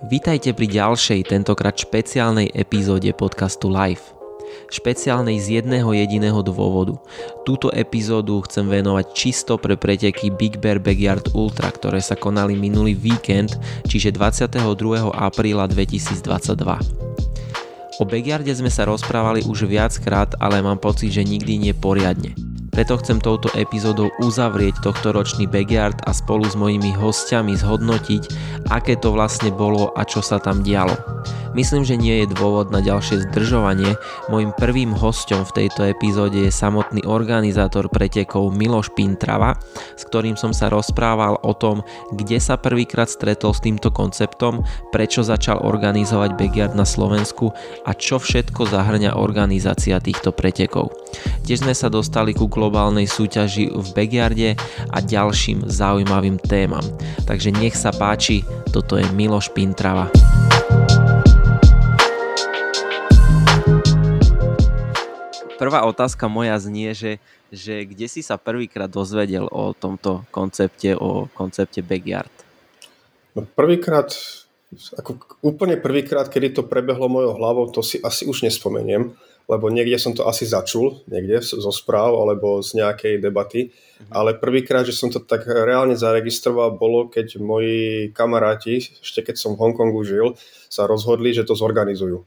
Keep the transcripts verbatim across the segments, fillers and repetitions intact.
Vítajte pri ďalšej, tentokrát špeciálnej epizóde podcastu Live. Špeciálnej z jedného jediného dôvodu. Túto epizódu chcem venovať čisto pre preteky Big Bear Backyard Ultra, ktoré sa konali minulý víkend, čiže dvadsiateho druhého apríla dvetisícdvadsaťdva. O Backyarde sme sa rozprávali už viackrát, ale mám pocit, že nikdy nie poriadne. Preto chcem touto epizódou uzavrieť tohtoročný Backyard a spolu s mojimi hostiami zhodnotiť, aké to vlastne bolo a čo sa tam dialo. Myslím, že nie je dôvod na ďalšie zdržovanie. Mojím prvým hosťom v tejto epizóde je samotný organizátor pretekov Miloš Pintrava, s ktorým som sa rozprával o tom, kde sa prvýkrát stretol s týmto konceptom, prečo začal organizovať Backyard na Slovensku a čo všetko zahrňa organizácia týchto pretekov. Tiež sme sa dostali ku globálnej súťaži v Backyarde a ďalším zaujímavým témam. Takže nech sa páči, toto je Miloš Pintrava. Prvá otázka moja znie, že, že kde si sa prvýkrát dozvedel o tomto koncepte, o koncepte Backyard? No prvýkrát, ako úplne prvýkrát, kedy to prebehlo mojou hlavou, to si asi už nespomeniem, lebo niekde som to asi začul, niekde zo správ alebo z nejakej debaty, ale prvýkrát, že som to tak reálne zaregistroval, bolo, keď moji kamaráti, ešte keď som v Hongkongu žil, sa rozhodli, že to zorganizujú.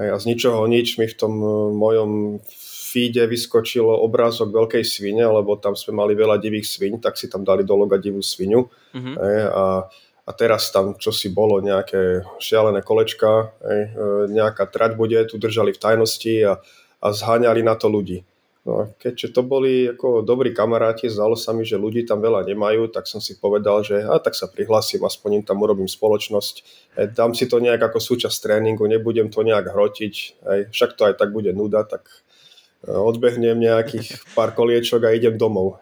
A z ničoho nič mi v tom mojom feede vyskočilo obrázok veľkej svine, lebo tam sme mali veľa divých sviň, tak si tam dali do loga divú svinu. Mm-hmm. A A teraz tam čosi bolo, nejaké šialené kolečka, nejaká trať bude, tu držali v tajnosti a, a zháňali na to ľudí. No a keďže to boli ako dobrí kamaráti, zdalo sa mi, že ľudí tam veľa nemajú, tak som si povedal, že a tak sa prihlasím, aspoň im tam urobím spoločnosť, dám si to nejak ako súčasť tréningu, nebudem to nejak hrotiť, však to aj tak bude nuda, tak odbehnem nejakých pár koliečok a idem domov.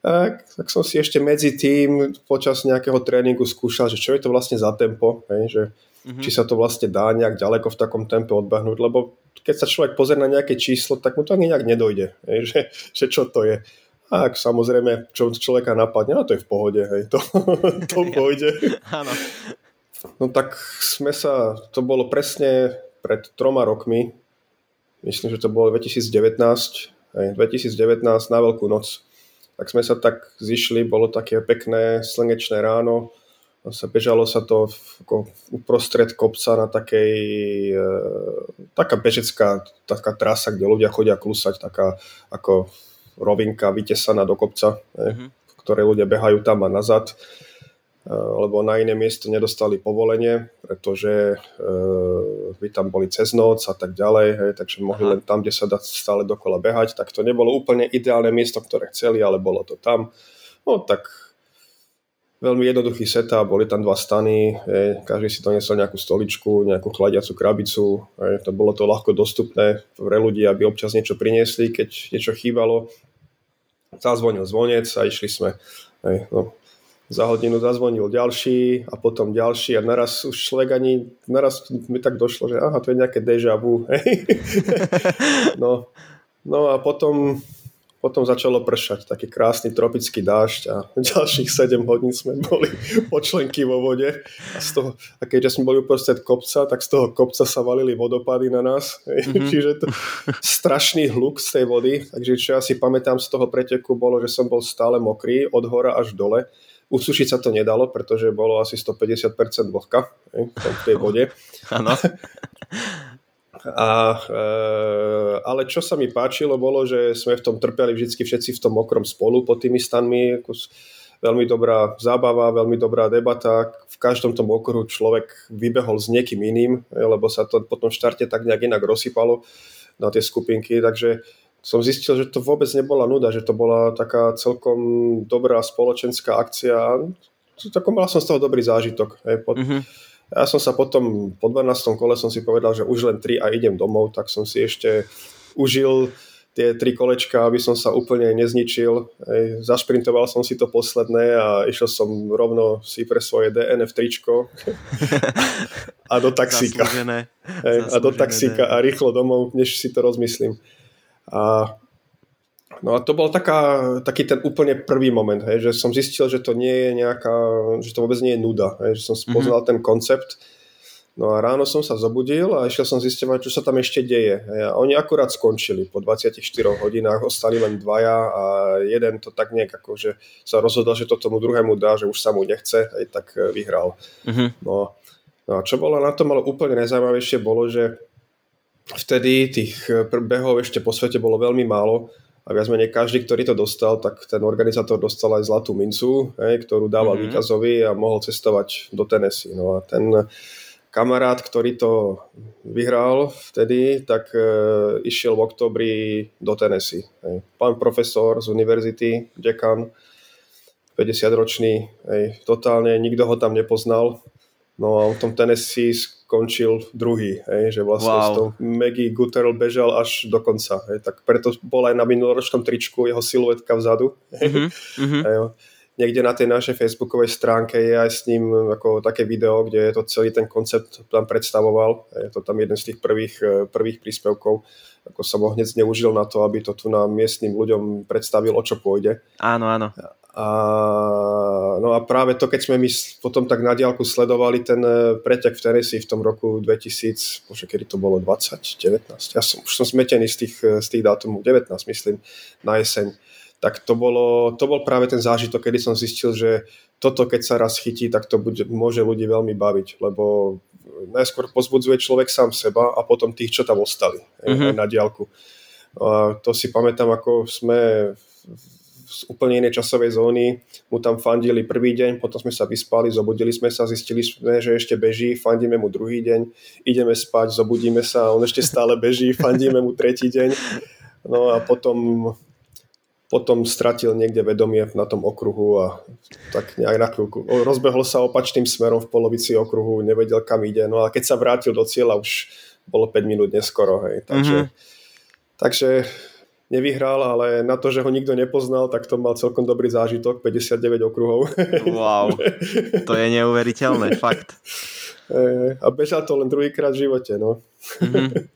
Tak, tak som si ešte medzi tým počas nejakého tréningu skúšal, že čo je to vlastne za tempo, hej, že mm-hmm. či sa to vlastne dá nejak ďaleko v takom tempe odbehnúť, lebo keď sa človek pozrie na nejaké číslo, tak mu to ani nejak nedojde, hej, že, že čo to je. A samozrejme, čo človeka napadne, no to je v pohode, hej, to, to pôjde. Áno. No tak sme sa, to bolo presne pred troma rokmi, myslím, že to bolo dvetisícdevätnásť na Veľkú noc. Tak sme sa tak zišli, bolo také pekné slnečné ráno, sa bežalo sa to ako uprostred kopca na takej, e, taká bežecká taká trasa, kde ľudia chodia klusať, taká ako rovinka vytesaná do kopca, mm-hmm. v ktorej ľudia behajú tam a nazad, e, lebo na iné miesto nedostali povolenie, pretože e, by tam boli cez noc a tak ďalej, hej, takže mohli Aha. len tam, kde sa dá stále dokola behať, tak to nebolo úplne ideálne miesto, ktoré chceli, ale bolo to tam. No tak veľmi jednoduchý setup, boli tam dva stany, hej, každý si doniesol nejakú stoličku, nejakú chladiacu krabicu, hej, to bolo to ľahko dostupné pre ľudí, aby občas niečo priniesli, keď niečo chýbalo. Zazvonil zvonec a išli sme, hej, no. Za hodinu zazvonil ďalší a potom ďalší a naraz už človek ani, naraz mi tak došlo, že aha, to je nejaké déjà vu. no, no a potom, potom začalo pršať, taký krásny tropický dážď a ďalších sedem hodín sme boli počlenky vo vode a, z toho, a keďže sme boli uprostred kopca, tak z toho kopca sa valili vodopády na nás, mm-hmm. čiže to strašný hluk z tej vody, takže čo ja si pamätám z toho preteku bolo, že som bol stále mokrý od hora až dole. Usúšiť sa to nedalo, pretože bolo asi stopäťdesiat percent vlhka v tej vode. Áno. Ale čo sa mi páčilo, bolo, že sme v tom trpeli vždycky všetci v tom mokrom spolu pod tými stanmi. Veľmi dobrá zábava, veľmi dobrá debata. V každom tom okruhu človek vybehol s niekým iným, lebo sa to po tom štarte tak nejak inak rozsypalo na tie skupinky, takže som zistil, že to vôbec nebola nuda, že to bola taká celkom dobrá spoločenská akcia. Takom mal som z toho dobrý zážitok. Hej. Pod, mm-hmm. Ja som sa potom po dvanástom kole som si povedal, že už len tri a idem domov, tak som si ešte užil tie tri kolečka, aby som sa úplne nezničil. Hej. Zašprintoval som si to posledné a išiel som rovno si pre svoje D N F tričko a do taxíka. Zaslúžené. Hej, Zaslúžené a do taxíka D N F. A rýchlo domov, než si to rozmyslím. A No a to bol taká, taký ten úplne prvý moment, hej, že som zistil, že to nie je nejaká, že to vôbec nie je nuda, hej, že som spoznal mm-hmm. ten koncept. No a ráno som sa zobudil a išiel som zisťovať, čo sa tam ešte deje. A oni akurát skončili, po dvadsiatich štyroch hodinách ostali len dvaja a jeden to tak nejak akože sa rozhodol, že to tomu druhému dá, že už sa mu nechce, hej, tak vyhral. Mm-hmm. No, no a čo bolo na tom ale úplne najzaujímavejšie bolo, že vtedy tých behov ešte po svete bolo veľmi málo. A viac menej každý, ktorý to dostal, tak ten organizátor dostal aj zlatú mincu, hej, ktorú dával mm-hmm. víťazovi a mohol cestovať do Tennessee. No a ten kamarát, ktorý to vyhral vtedy, tak e, išiel v októbri do Tennessee. Hej. Pán profesor z univerzity, dekan, päťdesiatročný, hej, totálne nikto ho tam nepoznal. No a v tom Tennessee skončil druhý, hej, že vlastne wow. s tou Maggie Guterl bežal až do konca. Hej, tak preto bol aj na minuloročnom tričku jeho siluetka vzadu. Mm-hmm. Hej, niekde na tej našej facebookovej stránke je aj s ním ako také video, kde to celý ten koncept tam predstavoval. Je to tam jeden z tých prvých, prvých príspevkov. Ako som ho hneď zneužil na to, aby to tu nám miestnym ľuďom predstavil, o čo pôjde. Áno, áno. A, no a práve to, keď sme my potom tak na diaľku sledovali ten pretek v Tennessee v tom roku dvetisíc, bože, kedy to bolo dvadsať, devätnásť, ja som, už som smetený z tých, z tých dátumov, devätnásť myslím, na jeseň, tak to bolo, to bol práve ten zážitok, kedy som zistil, že toto, keď sa raz chytí, tak to bude, môže ľudí veľmi baviť, lebo najskôr pozbudzuje človek sám seba a potom tých, čo tam ostali, mm-hmm. aj na diaľku. A to si pamätám, ako sme z úplne inej časovej zóny, mu tam fandili prvý deň, potom sme sa vyspali, zobudili sme sa, zistili sme, že ešte beží, fandíme mu druhý deň, ideme spať, zobudíme sa, on ešte stále beží, fandíme mu tretí deň. No a potom, potom stratil niekde vedomie na tom okruhu a tak aj na chvíľku. Rozbehol sa opačným smerom v polovici okruhu, nevedel, kam ide. No a keď sa vrátil do cieľa, už bolo päť minút neskoro. Hej. Takže, mm-hmm. takže nevyhral, ale na to, že ho nikto nepoznal, tak to mal celkom dobrý zážitok, päťdesiatdeväť okruhov. Wow, to je neuveriteľné, fakt. A bežal to len druhýkrát v živote, no. Mm-hmm.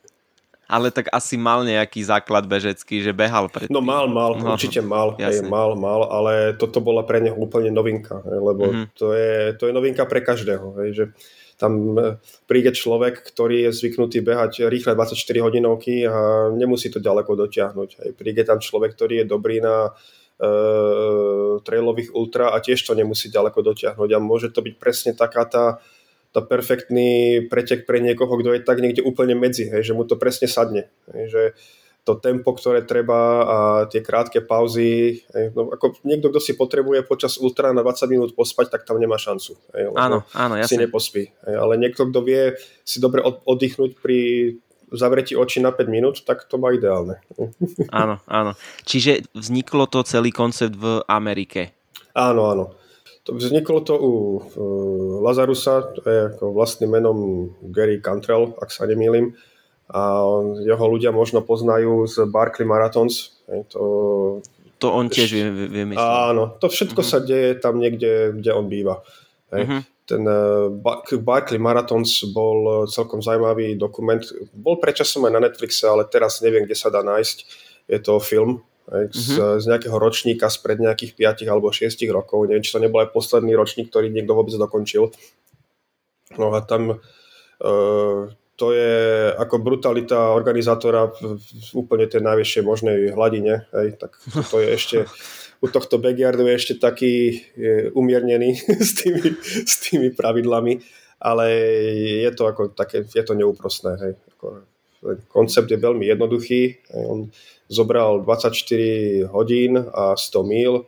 Ale tak asi mal nejaký základ bežecký, že behal predtým. No mal, mal, no, určite mal, hej, mal, mal, ale toto bola pre neho úplne novinka, hej, lebo mm-hmm. to je, to je novinka pre každého, hej, že tam príde človek, ktorý je zvyknutý behať rýchle dvadsaťštyri hodinovky a nemusí to ďaleko dotiahnuť. Príde tam človek, ktorý je dobrý na e, trailových ultra a tiež to nemusí ďaleko dotiahnuť. A môže to byť presne taká tá, tá perfektný pretek pre niekoho, kto je tak niekde úplne medzi, hej, že mu to presne sadne. Hej, že to tempo, ktoré treba a tie krátke pauzy. Hej, no ako niekto, kto si potrebuje počas ultra na dvadsať minút pospať, tak tam nemá šancu. Hej, áno, áno, jasne. Si nepospí. Hej, ale niekto, kto vie si dobre oddychnúť pri zavretí očí na päť minút, tak to má ideálne. Áno, áno. Čiže vzniklo to celý koncept v Amerike? Áno, áno. To vzniklo to u uh, Lazarusa, to je ako vlastným menom Gary Cantrell, ak sa nemýlim. A jeho ľudia možno poznajú z Barkley Marathons. To, to on tiež vymyslel. Áno, to všetko uh-huh. sa deje tam niekde, kde on býva. Uh-huh. Ten Barkley Marathons bol celkom zaujímavý dokument. Bol predčasom aj na Netflixe, ale teraz neviem, kde sa dá nájsť. Je to film uh-huh. z, z nejakého ročníka spred nejakých päť alebo šesť rokov. Neviem, či to nebol aj posledný ročník, ktorý niekto vôbec dokončil. No a tam... Uh, to je ako brutalita organizátora v úplne tej najvyššej možnej hladine. Hej, tak to je ešte, u tohto backyardu je ešte taký je umiernený s tými, s tými pravidlami, ale je to ako také, je to neúprostné. Hej. Koncept je veľmi jednoduchý. On zobral dvadsaťštyri hodín a sto míľ,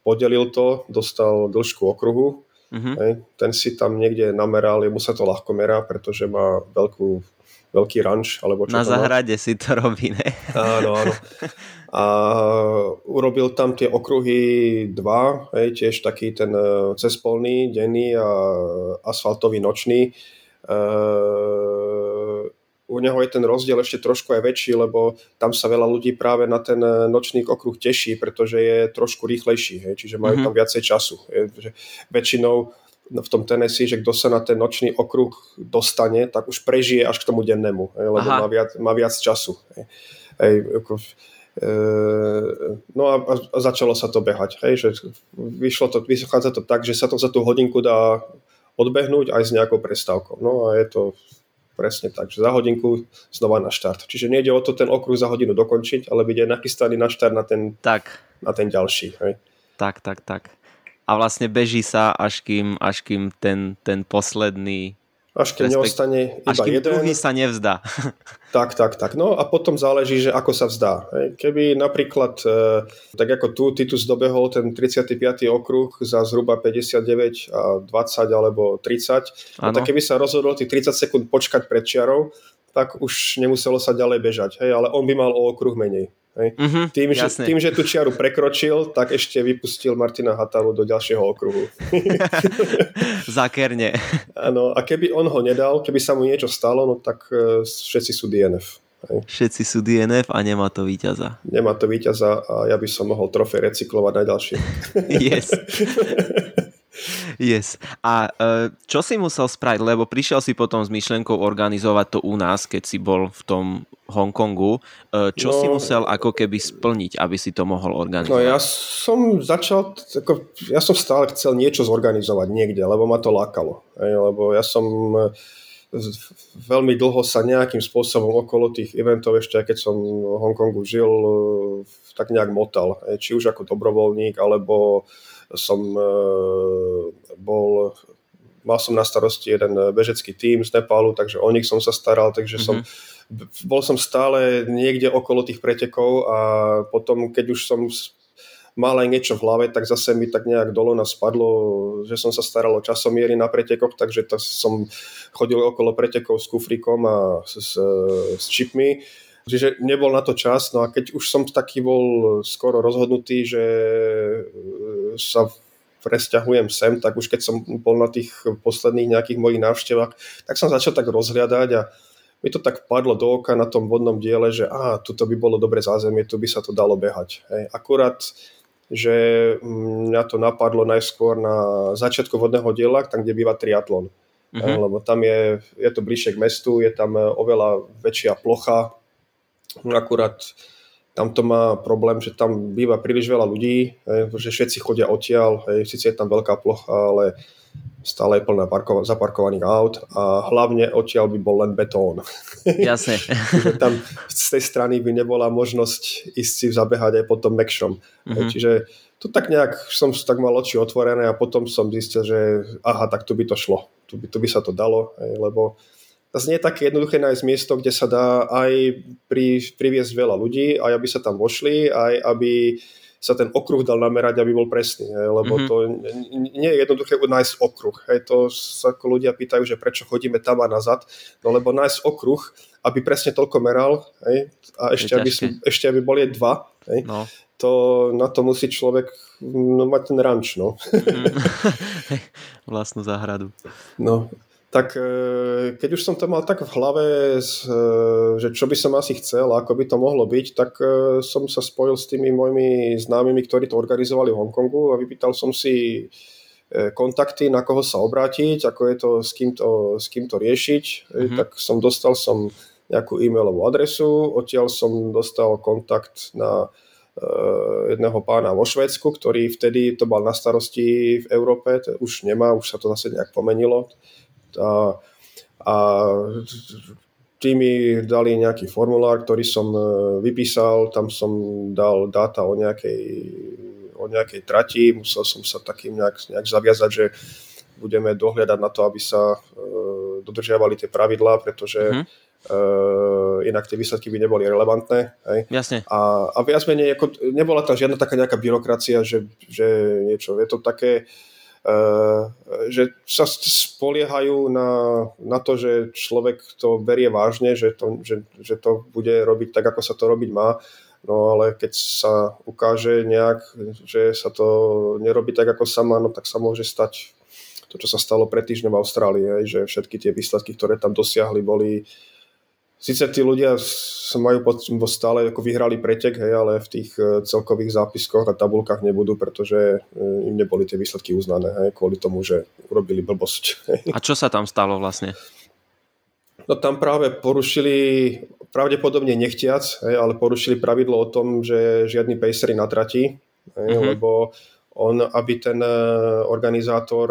podelil to, dostal dĺžku okruhu. Uh-huh. Ten si tam niekde nameral, jemu sa to ľahko merá, pretože má veľkú, veľký ranč. Alebo čo na zahrade má. Si to robí, ne? Áno, áno. A urobil tam tie okruhy dva, hej, tiež taký ten cespolný, denný a asfaltový nočný. Uh, u neho je ten rozdiel ešte trošku aj väčší, lebo tam sa veľa ľudí práve na ten nočný okruh teší, pretože je trošku rýchlejší, hej, čiže majú mm-hmm. tam viacej času. Je, väčšinou v tom Tennessee, že kto sa na ten nočný okruh dostane, tak už prežije až k tomu dennému, hej, lebo má viac, má viac času. Hej. Hej, No a, a začalo sa to behať. Hej, že vyšlo to, vychádza to tak, že sa to za tú hodinku dá odbehnúť aj s nejakou prestávkou. No a je to presne tak, že za hodinku znova na štart. Čiže nejde o to ten okruh za hodinu dokončiť, ale byť aj nachystaný na štart na ten, tak. Na ten ďalší. Hej. Tak, tak, tak. A vlastne beží sa, až kým, až kým ten, ten posledný... Až kým neostane iba až kým jeden. Druhý sa nevzdá. Tak, tak, tak. No a potom záleží, že ako sa vzdá. Keby napríklad, tak ako tu Titus dobehol ten tridsiaty piaty okruh za zhruba päťdesiatdeväť a dvadsať alebo tridsať, no tak keby sa rozhodol tých tridsať sekúnd počkať pred čiarou, tak už nemuselo sa ďalej bežať. Hej? Ale on by mal o okruh menej. Mm-hmm, tým, že, tým, že tú čiaru prekročil, tak ešte vypustil Martina Hatalu do ďalšieho okruhu. Zákerne. Áno, a keby on ho nedal, keby sa mu niečo stalo, no tak všetci sú dé en ef. Hej. Všetci sú dé en ef a nemá to víťaza. Nemá to víťaza a ja by som mohol trofej recyklovať na ďalšie. Yes. Yes. A čo si musel spraviť, lebo prišiel si potom s myšlienkou organizovať to u nás, keď si bol v tom Hongkongu. Čo no, si musel ako keby splniť, aby si to mohol organizovať? No ja som začal, ako, ja som stále chcel niečo zorganizovať niekde, lebo ma to lákalo. Lebo ja som veľmi dlho sa nejakým spôsobom okolo tých eventov, ešte keď som v Hongkongu žil, tak nejak motal. Či už ako dobrovoľník, alebo som bol, mal som na starosti jeden bežecký tím z Nepálu, takže o nich som sa staral, takže som, mm-hmm. bol som stále niekde okolo tých pretekov a potom, keď už som mal aj niečo v hlave, tak zase mi tak nejak dolona spadlo, že som sa staral o časomiery na pretekoch, takže to som chodil okolo pretekov s kufrikom a s, s čipmi. Čiže nebol na to čas, no a keď už som taký bol skoro rozhodnutý, že sa presťahujem sem, tak už keď som bol na tých posledných nejakých mojich návštevách, tak som začal tak rozhľadať a mi to tak padlo do oka na tom vodnom diele, že á, tuto by bolo dobre zázemie, tu by sa to dalo behať. Hej. Akurát, že mňa to napadlo najskôr na začiatku vodného diela, tam, kde býva triatlon. Mm-hmm. Lebo tam je, je to bližšie k mestu, je tam oveľa väčšia plocha. Akurát tam to má problém, že tam býva príliš veľa ľudí, že všetci chodia odtiaľ, síce je tam veľká plocha, ale stále je plná parkova- zaparkovaných aut a hlavne odtiaľ by bol len betón. Jasne. Tam z tej strany by nebola možnosť ísť si zabehať aj potom mekšom. Mm-hmm. Čiže to tak nejak som tak mal oči otvorené a potom som zistil, že aha, tak tu by to šlo, tu by, tu by sa to dalo, lebo zase nie je také jednoduché nájsť miesto, kde sa dá aj pri, priviesť veľa ľudí, aj aby sa tam vošli, aj aby sa ten okruh dal namerať, aby bol presný. Lebo mm-hmm. to nie je jednoduché nájsť okruh. Hej, to sa ako ľudia pýtajú, že prečo chodíme tam a nazad. No lebo nájsť okruh, aby presne toľko meral, hej, a ešte aby, ešte aby boli dva, hej, no. To na to musí človek no, mať ten ranč. No. Mm-hmm. Vlastnú záhradu. No. Tak keď už som to mal tak v hlave, že čo by som asi chcel a ako by to mohlo byť, tak som sa spojil s tými mojimi známymi, ktorí to organizovali v Hongkongu a vypýtal som si kontakty, na koho sa obrátiť, ako je to, s kým to, s kým to riešiť. Mm-hmm. Tak som dostal som nejakú e-mailovú adresu, odtiaľ som dostal kontakt na jedného pána vo Švédsku, ktorý vtedy to mal na starosti v Európe, to už nemá, už sa to zase nejak pomenilo. A, a tí mi dali nejaký formulár, ktorý som vypísal, tam som dal dáta o nejakej, o nejakej trati, musel som sa takým nejak, nejak zaviazať, že budeme dohľadať na to, aby sa e, dodržiavali tie pravidlá, pretože mm-hmm. e, inak tie výsledky by neboli relevantné. Hej? Jasne. A, a viac menej, ako, nebola tam žiadna taká nejaká byrokracia, že, že niečo, je to také Uh, že sa spoliehajú na, na to, že človek to berie vážne, že to, že, že to bude robiť tak, ako sa to robiť má, no ale keď sa ukáže nejak, že sa to nerobí tak, ako sa má, no tak sa môže stať to, čo sa stalo pred týždňom v Austrálii, že všetky tie výsledky, ktoré tam dosiahli, boli síce tí ľudia majú pod, stále ako vyhrali pretek, hej, ale v tých celkových zápiskoch a tabulkách nebudú, pretože im neboli tie výsledky uznané, hej, kvôli tomu, že urobili blbosť. A čo sa tam stalo vlastne? No tam práve porušili pravdepodobne nechtiac, hej, ale porušili pravidlo o tom, že žiadny pacery na trati, hej, mm-hmm. lebo on, aby ten organizátor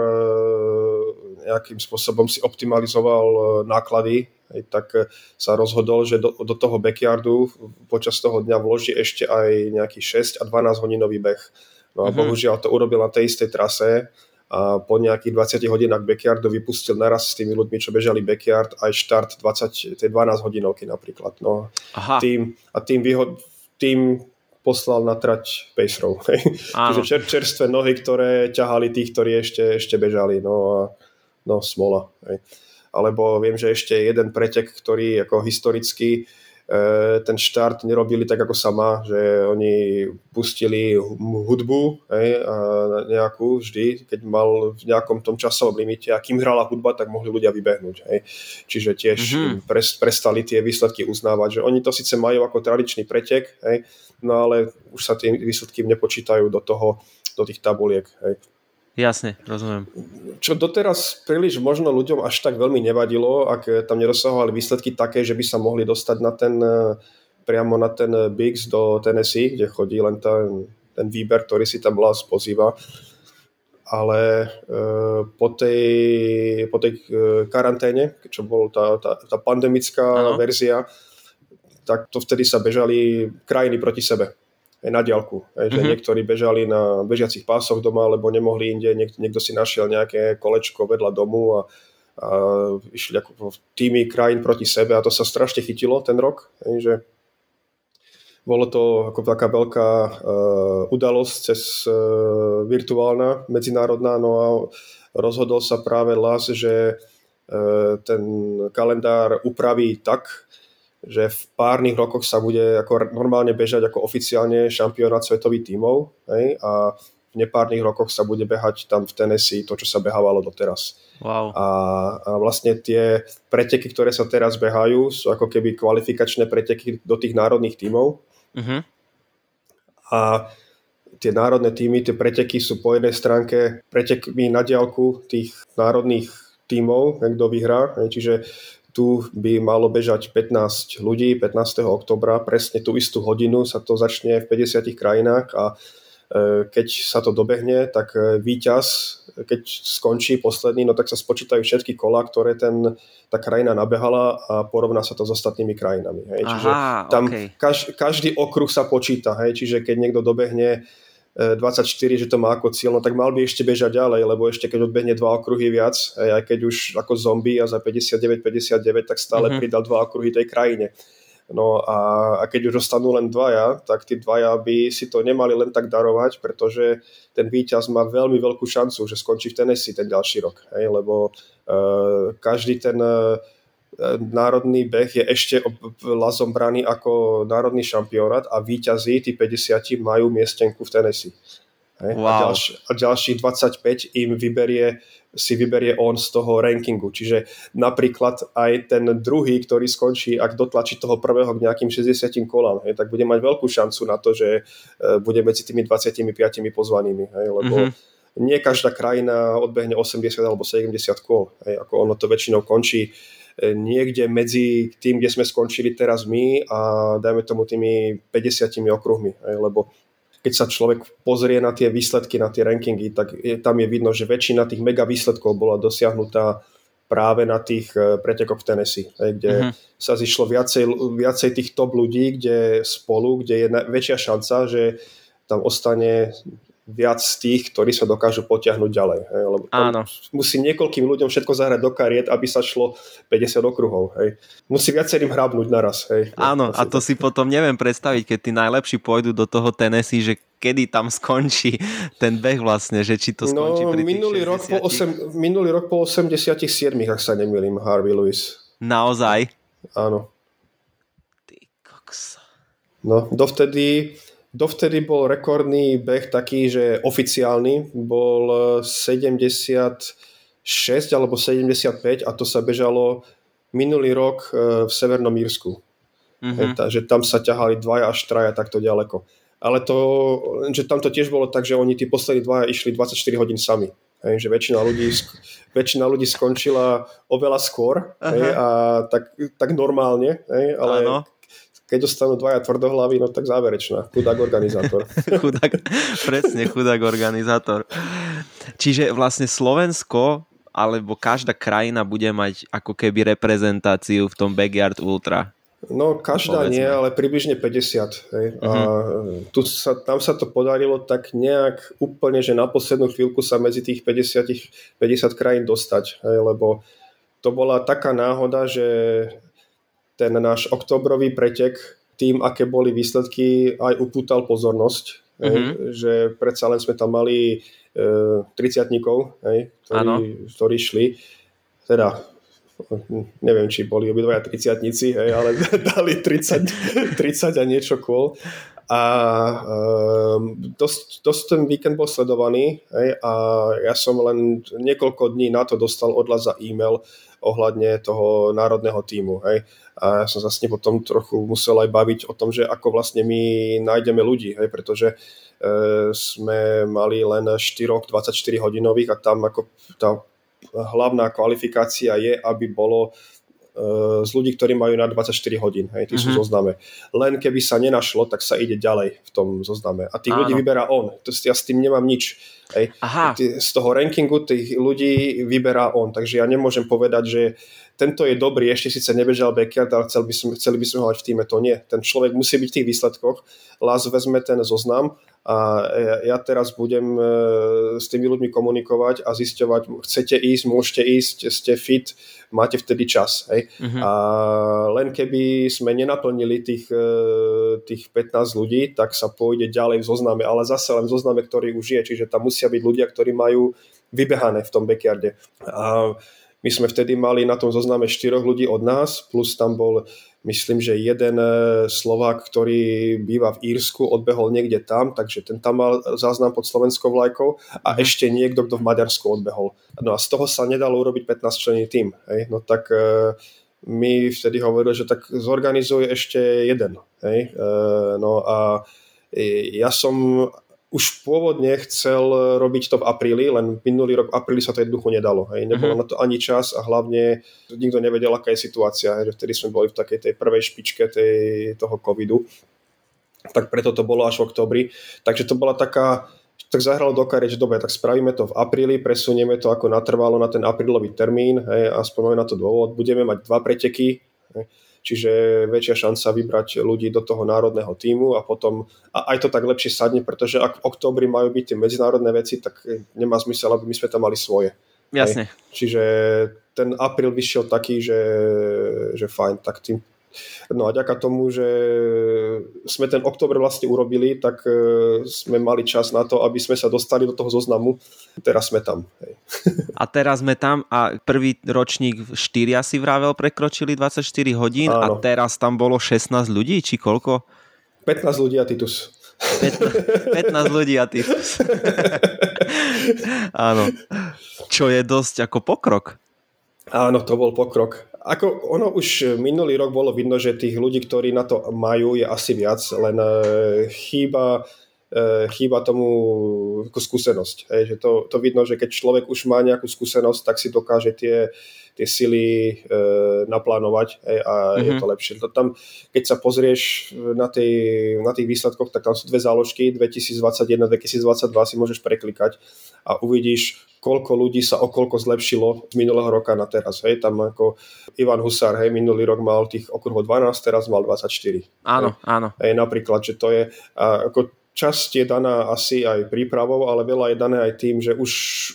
nejakým spôsobom si optimalizoval náklady, tak sa rozhodol, že do, do toho backyardu počas toho dňa vloží ešte aj nejaký šesť a dvanásť hodinový beh. No a mm-hmm. bohužiaľ to urobil na tej istej trase a po nejakých dvadsiatich hodinách backyardu vypustil naraz s tými ľuďmi, čo bežali backyard, aj štart dvadsať, tej dvanásť hodinovky napríklad. No. Tým, a tým vyhod... Tým poslal na trať pacerov. Takže čer, čerstvé nohy, ktoré ťahali tých, ktorí ešte, ešte bežali. No a no, smola. Hej. Alebo viem, že ešte jeden pretek, ktorý ako historicky e, ten štart nerobili tak, ako sa má, že oni pustili hudbu, hej, a nejakú vždy, keď mal v nejakom tom časovom limite, a kým hrala hudba, tak mohli ľudia vybehnúť. Hej. Čiže tiež mm-hmm. prestali tie výsledky uznávať. Že oni to síce majú ako tradičný pretek, hej, no ale už sa tie výsledky nepočítajú do toho, do tých tabuliek. Hej. Jasne, rozumiem. Čo doteraz príliš možno ľuďom až tak veľmi nevadilo, ak tam nedosahovali výsledky také, že by sa mohli dostať na ten, priamo na ten Bigs do Tennessee, kde chodí len ten, ten výber, ktorý si tam hlas pozýva. Ale e, po tej, po tej karanténe, čo bola tá, tá, tá pandemická ano. verzia, tak to vtedy sa bežali krajiny proti sebe, aj na diaľku. Aj, že mm-hmm. niektorí bežali na bežiacich pásoch doma, lebo nemohli inde, niek- niekto si našiel nejaké kolečko vedľa domu a, a išli ako týmy krajín proti sebe a to sa strašne chytilo ten rok. Aj, že bolo to ako taká veľká uh, udalosť cez uh, virtuálna, medzinárodná, no a rozhodol sa práve Las, že uh, ten kalendár upraví tak, že v párnych rokoch sa bude ako normálne bežať ako oficiálne šampionát svetových tímov, hej? A v nepárnych rokoch sa bude behať tam v Tennessee to, čo sa behávalo doteraz. Wow. A, a vlastne tie preteky, ktoré sa teraz behajú, sú ako keby kvalifikačné preteky do tých národných tímov. Uh-huh. A tie národné tímy, tie preteky sú po jednej stránke pretekmi na diaľku tých národných tímov, kto vyhrá, hej? Čiže tu by malo bežať pätnásť ľudí, pätnásteho októbra, presne tú istú hodinu sa to začne v päťdesiatich krajinách a keď sa to dobehne, tak víťaz, keď skončí posledný, no tak sa spočítajú všetky kola, ktoré ten, tá krajina nabehala a porovná sa to s ostatnými krajinami. Hej. Čiže Aha, tam okay. kaž, každý okruh sa počíta, hej. Čiže keď niekto dobehne dvadsaťštyri, že to má ako cieľ, no tak mal by ešte bežať ďalej, lebo ešte keď odbehne dva okruhy viac, aj keď už ako zombie a za päťdesiatdeväť päťdesiatdeväť, tak stále mm-hmm. pridal dva okruhy tej krajine. No a, a keď už dostanú len dvaja, tak tí dvaja by si to nemali len tak darovať, pretože ten víťaz má veľmi veľkú šancu, že skončí v Tennessee ten ďalší rok, hej, lebo uh, každý ten uh, národný beh je ešte Lazom braný ako národný šampionát a víťazí, tí päťdesiat majú miestenku v Tennessee. Wow. A, ďalš, a ďalších dvadsaťpäť im vyberie, si vyberie on z toho rankingu. Čiže napríklad aj ten druhý, ktorý skončí, ak dotlačí toho prvého k nejakým šesťdesiatim kolám, hej, tak bude mať veľkú šancu na to, že bude medzi tými dvadsiatimi piatimi pozvanými. Hej, lebo mm-hmm. nie každá krajina odbehne osemdesiat alebo sedemdesiat kôl. Hej, ako ono to väčšinou končí niekde medzi tým, kde sme skončili teraz my a dajme tomu tými päťdesiatimi okruhmi. Hej, lebo keď sa človek pozrie na tie výsledky, na tie rankingy, tak je, tam je vidno, že väčšina tých mega výsledkov bola dosiahnutá práve na tých pretekoch v Tennessee, hej, kde mm-hmm. sa zišlo viacej, viacej tých top ľudí, kde spolu, kde je väčšia šanca, že tam ostane viac z tých, ktorí sa dokážu potiahnuť ďalej. Hej, lebo Áno. musí niekoľkým ľuďom všetko zahrať do kariet, aby sa šlo päťdesiat okruhov. Hej. Musí viacerým hrábnuť naraz. Hej. Áno, a to si potom neviem predstaviť, keď tí najlepší pôjdu do toho Tennessee, že kedy tam skončí ten beh vlastne, že či to skončí no, pri tých minulý šesťdesiatich. Rok po osem, minulý rok po osemdesiatich siedmich, ak sa nemýlim, Harvey Lewis. Naozaj? Áno. Ty koksa. No, dovtedy... Dovtedy bol rekordný beh taký, že oficiálny, bol sedemdesiatšesť alebo sedemdesiatpäť a to sa bežalo minulý rok v Severnom Írsku. Mm-hmm. Takže tam sa ťahali dvaja až traja takto ďaleko. Ale to, že tam to tiež bolo tak, že oni tí poslední dvaja išli dvadsaťštyri hodín sami. Hej, že väčšina ľudí, väčšina ľudí skončila oveľa skôr, hej, a tak, tak normálne, hej, ale Áno. keď ostanú dvaja tvrdohlavy, no tak záverečná. Chudák organizátor. chudák, presne, chudák organizátor. Čiže vlastne Slovensko alebo každá krajina bude mať ako keby reprezentáciu v tom Backyard Ultra. No každá povedzme. Nie, ale približne päťdesiat. Hej. Uh-huh. A tu sa, tam sa to podarilo tak nejak úplne, že na poslednú chvíľku sa medzi tých päťdesiat, päťdesiat krajín dostať. Hej, lebo to bola taká náhoda, že ten náš oktobrový pretek tým, aké boli výsledky, aj upútal pozornosť. Uh-huh. Hej, že predsa len sme tam mali e, tridsiatnikov, hej, ktorí, ktorí šli. Teda neviem, či boli obidvaja tridsiatnici, hej, ale dali tridsať, tridsať a niečo kôl. A um, dosť, dosť ten víkend bol sledovaný, hej, a ja som len niekoľko dní na to dostal odhlas za e-mail ohľadne toho národného tímu. Hej. A ja som zase potom trochu musel aj baviť o tom, že ako vlastne my nájdeme ľudí, hej, pretože e, sme mali len štyri dvadsaťštyri hodinových a tam ako tá hlavná kvalifikácia je, aby bolo uh, z ľudí, ktorí majú na dvadsaťštyri hodín. Hej, tí uh-huh. sú zozname. Len keby sa nenašlo, tak sa ide ďalej v tom zozname. A tých Áno. ľudí vyberá on. To, ja s tým nemám nič. Hej. Z toho rankingu tých ľudí vyberá on. Takže ja nemôžem povedať, že tento je dobrý, ešte síce nebežal backyard, ale chcel by som, chceli by sme ho mať v týme. To nie. Ten človek musí byť v tých výsledkoch. Lás vezme ten zoznam a ja teraz budem s tými ľuďmi komunikovať a zisťovať, chcete ísť, môžete ísť, ste fit, máte vtedy čas. Hej? Uh-huh. A len keby sme nenaplnili tých, tých pätnásť ľudí, tak sa pôjde ďalej v zozname, ale zase len v zozname, ktorý už je, čiže tam musia byť ľudia, ktorí majú vybehané v tom backyarde. A my sme vtedy mali na tom zozname štyroch ľudí od nás, plus tam bol, myslím, že jeden Slovák, ktorý býva v Írsku, odbehol niekde tam, takže ten tam mal záznam pod slovenskou vlajkou a ešte niekto, kto v Maďarsku odbehol. No a z toho sa nedalo urobiť pätnásťčlenný tím. Hej? No tak e, my vtedy hovorili, že tak zorganizuje ešte jeden. Hej? E, no a e, ja som... Už pôvodne chcel robiť to v apríli, len minulý rok v apríli sa to jednoducho nedalo. Hej. Nebolo mm-hmm. na to ani čas a hlavne nikto nevedel, aká je situácia. Hej. Vtedy sme boli v takej tej prvej špičke tej, toho covidu. Tak preto to bolo až v októbri. Takže to bola taká, tak zahralo do kariet, že dobre, tak spravíme to v apríli, presunieme to ako natrvalo na ten aprílový termín, hej, a spomeňme na to dôvod. Budeme mať dva preteky, hej. Čiže väčšia šanca vybrať ľudí do toho národného tímu a potom a aj to tak lepšie sadne, pretože ak v októbri majú byť tie medzinárodné veci, tak nemá zmysel, aby my sme tam mali svoje. Jasne. Hej. Čiže ten apríl vyšiel taký, že, že fajn, tak tým. No a ďaká tomu, že sme ten október vlastne urobili, tak sme mali čas na to, aby sme sa dostali do toho zoznamu. Teraz sme tam. Hej. A teraz sme tam a prvý ročník štyria si vravel prekročili dvadsaťštyri hodín. Áno. A teraz tam bolo šestnásť ľudí, či koľko? pätnásť ľudí a Titus. pätnásť ľudí a Titus. Áno. Čo je dosť ako pokrok. Áno, to bol pokrok. Ako ono už minulý rok bolo vidno, že tých ľudí, ktorí na to majú, je asi viac, len chýba, chýba tomu skúsenosť. Hej, že to, to vidno, že keď človek už má nejakú skúsenosť, tak si dokáže tie, tie sily e, naplánovať, hej, a mm-hmm. je to lepšie. Tam, keď sa pozrieš na, tej, na tých výsledkoch, tak tam sú dve záložky, dvetisícdvadsaťjeden, dvetisícdvadsaťdva si môžeš preklikať a uvidíš, koľko ľudí sa okolko zlepšilo z minulého roka na teraz. Hej, tam ako Ivan Husár, hej, minulý rok mal tých okruhov dvanásť, teraz mal dvadsaťštyri. Áno, hej, áno. Hej, napríklad, že to je, a, ako časť je daná asi aj prípravou, ale veľa je dané aj tým, že už,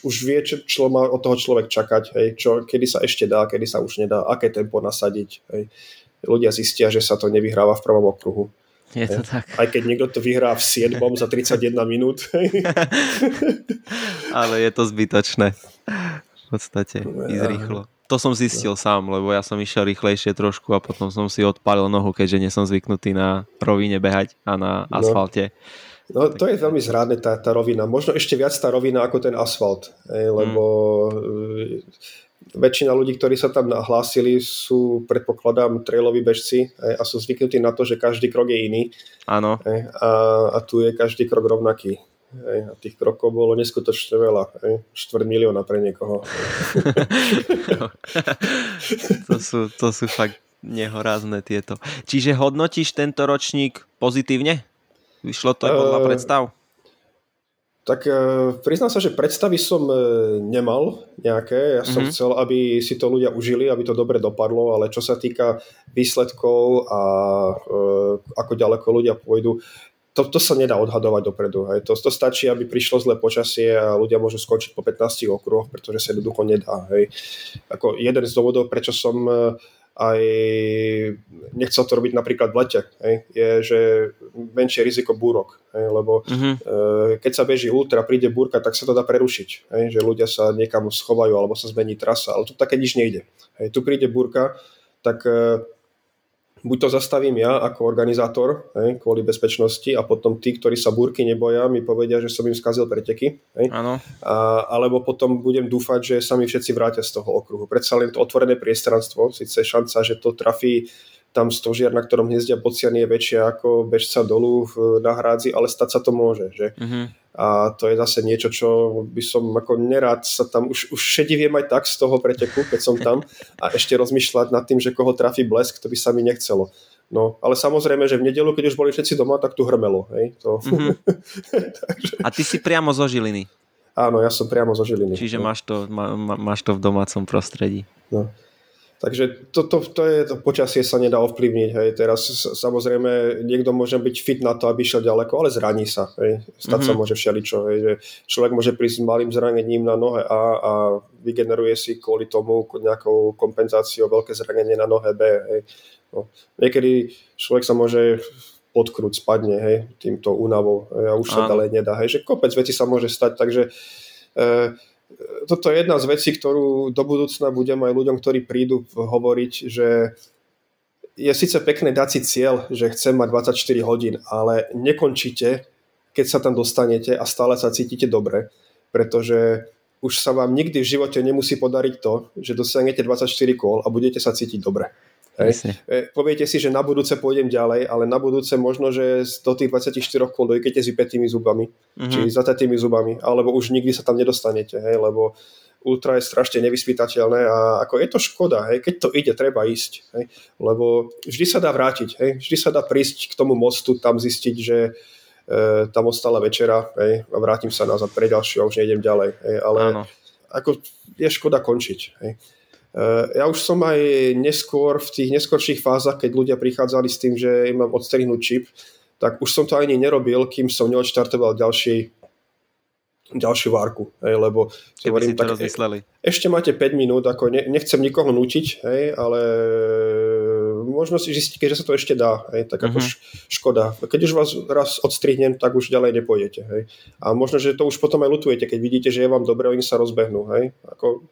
už vie, čo, čo má od toho človek čakať, hej, čo, kedy sa ešte dá, kedy sa už nedá, aké tempo nasadiť. Hej. Ľudia zistia, že sa to nevyhráva v prvom okruhu. Je to tak. Aj keď niekto to vyhrá v siedmom za tridsaťjeden minút. Ale je to zbytočné. V podstate ísť rýchlo. To som zistil sám, lebo ja som išiel rýchlejšie trošku a potom som si odpálil nohu, keďže nie som zvyknutý na rovine behať a na asfalte. No, no to je veľmi zrádne tá, tá rovina. Možno ešte viac tá rovina ako ten asfalt. Lebo mm. väčšina ľudí, ktorí sa tam nahlásili, sú, predpokladám, trailoví bežci a sú zvyknutí na to, že každý krok je iný. Áno. A, a tu je každý krok rovnaký. A tých krokov bolo neskutočne veľa. Štvrt milióna pre niekoho. to, sú, to sú fakt Nehorázne tieto. Čiže hodnotíš tento ročník pozitívne? Vyšlo to aj podľa predstav? E, tak e, priznám sa, že predstavy som e, nemal nejaké. Ja som mm-hmm. chcel, aby si to ľudia užili, aby to dobre dopadlo, ale čo sa týka výsledkov a e, ako ďaleko ľudia pôjdu, to, to sa nedá odhadovať dopredu. Hej. To, to stačí, aby prišlo zlé počasie a ľudia môžu skončiť po pätnástich okruhoch, pretože sa jednoducho nedá. Hej. Ako jeden z dôvodov, prečo som e, aj nechcel to robiť napríklad v lete, hej, je, že menšie riziko búrok, hej, lebo mm-hmm. e, keď sa beží ultra, príde búrka, tak sa to dá prerušiť, hej, že ľudia sa niekam schovajú alebo sa zmení trasa, ale tu také nič nejde. Hej, tu príde búrka, tak e, buď to zastavím ja ako organizátor, hej, kvôli bezpečnosti, a potom tí, ktorí sa búrky neboja, mi povedia, že som im skazil preteky. Hej. Áno. A, alebo potom budem dúfať, že sa mi všetci vrátia z toho okruhu. Predsa len to otvorené priestranstvo, síce šanca, že to trafí tam stožiar, na ktorom hniezdia bociany, je väčšia ako bežca dolu na hrádzi, ale stať sa to môže. Že? Mm-hmm. A to je zase niečo, čo by som ako nerád sa tam, už, už šediviem aj tak z toho preteku, keď som tam, a ešte rozmýšľať nad tým, že koho trafí blesk, to by sa mi nechcelo. No, ale samozrejme, že v nedeľu, keď už boli všetci doma, tak tu hrmelo. Hej? To... Mm-hmm. Takže... A ty si priamo zo Žiliny? Áno, ja som priamo zo Žiliny. Čiže no. máš, to, má, máš to v domácom prostredí. No. Takže to, to, to, je, to počasie sa nedá ovplyvniť. Hej. Teraz samozrejme niekto môže byť fit na to, aby šiel ďaleko, ale zraní sa. Hej. Stať mm-hmm. sa môže všeličo. Hej. Že človek môže prísť s malým zranením na nohe A a vygeneruje si kvôli tomu nejakou kompenzáciou veľké zranenie na nohe B. Hej. No. Niekedy človek sa môže podkrúť, spadne, hej, týmto únavou, hej, a už sa ďalej nedá. Hej. Že kopec veci sa môže stať, takže... E, toto je jedna z vecí, ktorú do budúcna budem aj ľuďom, ktorí prídu, hovoriť, že je síce pekné dať si cieľ, že chcem mať dvadsaťštyri hodín, ale nekončíte, keď sa tam dostanete a stále sa cítite dobre, pretože už sa vám nikdy v živote nemusí podariť to, že dosiahnete dvadsaťštyri kôl a budete sa cítiť dobre. Hej. Poviete si, že na budúce pôjdem ďalej, ale na budúce možno, že do tých dvadsaťštyri kôl dojkete s vypätými zubami, mm-hmm. či zatatými zubami, alebo už nikdy sa tam nedostanete, hej, lebo ultra je strašne nevyspytateľné a ako je to škoda, hej, keď to ide, treba ísť, hej, lebo vždy sa dá vrátiť, hej, vždy sa dá prísť k tomu mostu, tam zistiť, že e, tam ostala večera, hej, a vrátim sa nazad pre ďalšiu a už nejdem ďalej, hej, ale áno. Ako je škoda končiť, hej. Ja už som aj neskôr, v tých neskorších fázach, keď ľudia prichádzali s tým, že im mám odstrihnúť čip, tak už som to ani nerobil, kým som neodštartoval ďalší, ďalšiu várku. Hej, lebo hovorím, tak, e, ešte máte päť minút, ako ne, nechcem nikoho nútiť, hej, ale možno si zistiť, že sa to ešte dá. Hej, tak ako mm-hmm. škoda. Keď už vás raz odstrihnem, tak už ďalej nepôjdete. Hej. A možno, že to už potom aj ľutujete, keď vidíte, že je vám dobre, oni sa rozbehnú. Hej, ako...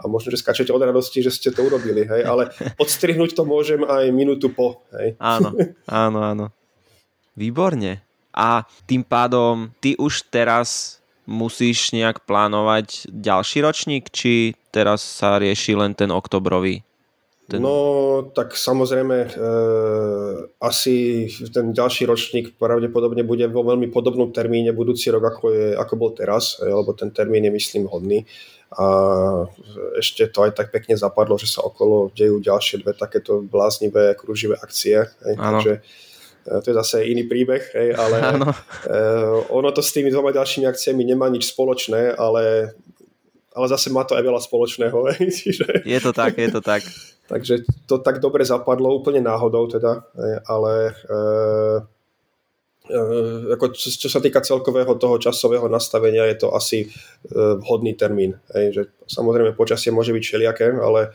A možno, že skáčete od radosti, že ste to urobili, hej? Ale odstrihnúť to môžem aj minútu po. Hej? Áno, áno, áno. Výborne. A tým pádom ty už teraz musíš nejak plánovať ďalší ročník, či teraz sa rieši len ten oktobrový? Ten... No, tak samozrejme e, asi ten ďalší ročník pravdepodobne bude vo veľmi podobnom termíne budúci rok, ako, je, ako bol teraz, e, lebo ten termín je, myslím, hodný. A ešte to aj tak pekne zapadlo, že sa okolo dejú ďalšie dve takéto bláznivé, krúživé akcie. Hej, takže to je zase iný príbeh, hej, ale e, ono to s tými dvoma ďalšími akciami nemá nič spoločné, ale, ale zase má to aj veľa spoločného. Hej, čiže... Je to tak, je to tak. Takže to tak dobre zapadlo, úplne náhodou teda, hej, ale... E, Ako čo, čo sa týka celkového toho časového nastavenia, je to asi vhodný termín. Hej, že samozrejme počasie môže byť všelijaké, ale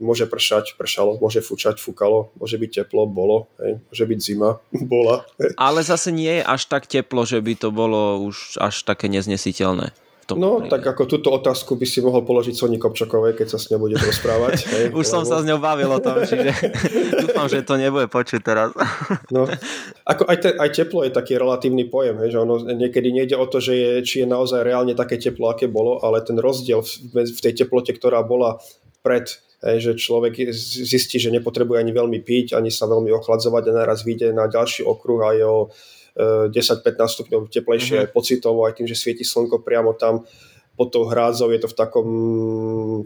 môže pršať, pršalo, môže fučať, fúkalo, môže byť teplo, bolo, hej, môže byť zima, bola. Ale zase nie je až tak teplo, že by to bolo už až také neznesiteľné. No, príde. Tak ako túto otázku by si mohol položiť Sonny Kopčokovej, keď sa s ňou bude rozprávať. Hej, už lebo... som sa s ňou bavil o tom, čiže dúfam, že to nebude počuť teraz. No, ako aj, te, aj teplo je taký relatívny pojem, hej, že ono niekedy nejde o to, že je, či je naozaj reálne také teplo, aké bolo, ale ten rozdiel v, v tej teplote, ktorá bola pred, hej, že človek zistí, že nepotrebuje ani veľmi piť, ani sa veľmi ochladzovať a naraz vyjde na ďalší okruh a je desať až pätnásť stupňov teplejšie, mm-hmm. aj pocitovo, aj tým, že svieti slnko priamo tam. pod tou hrádzou je to v takom,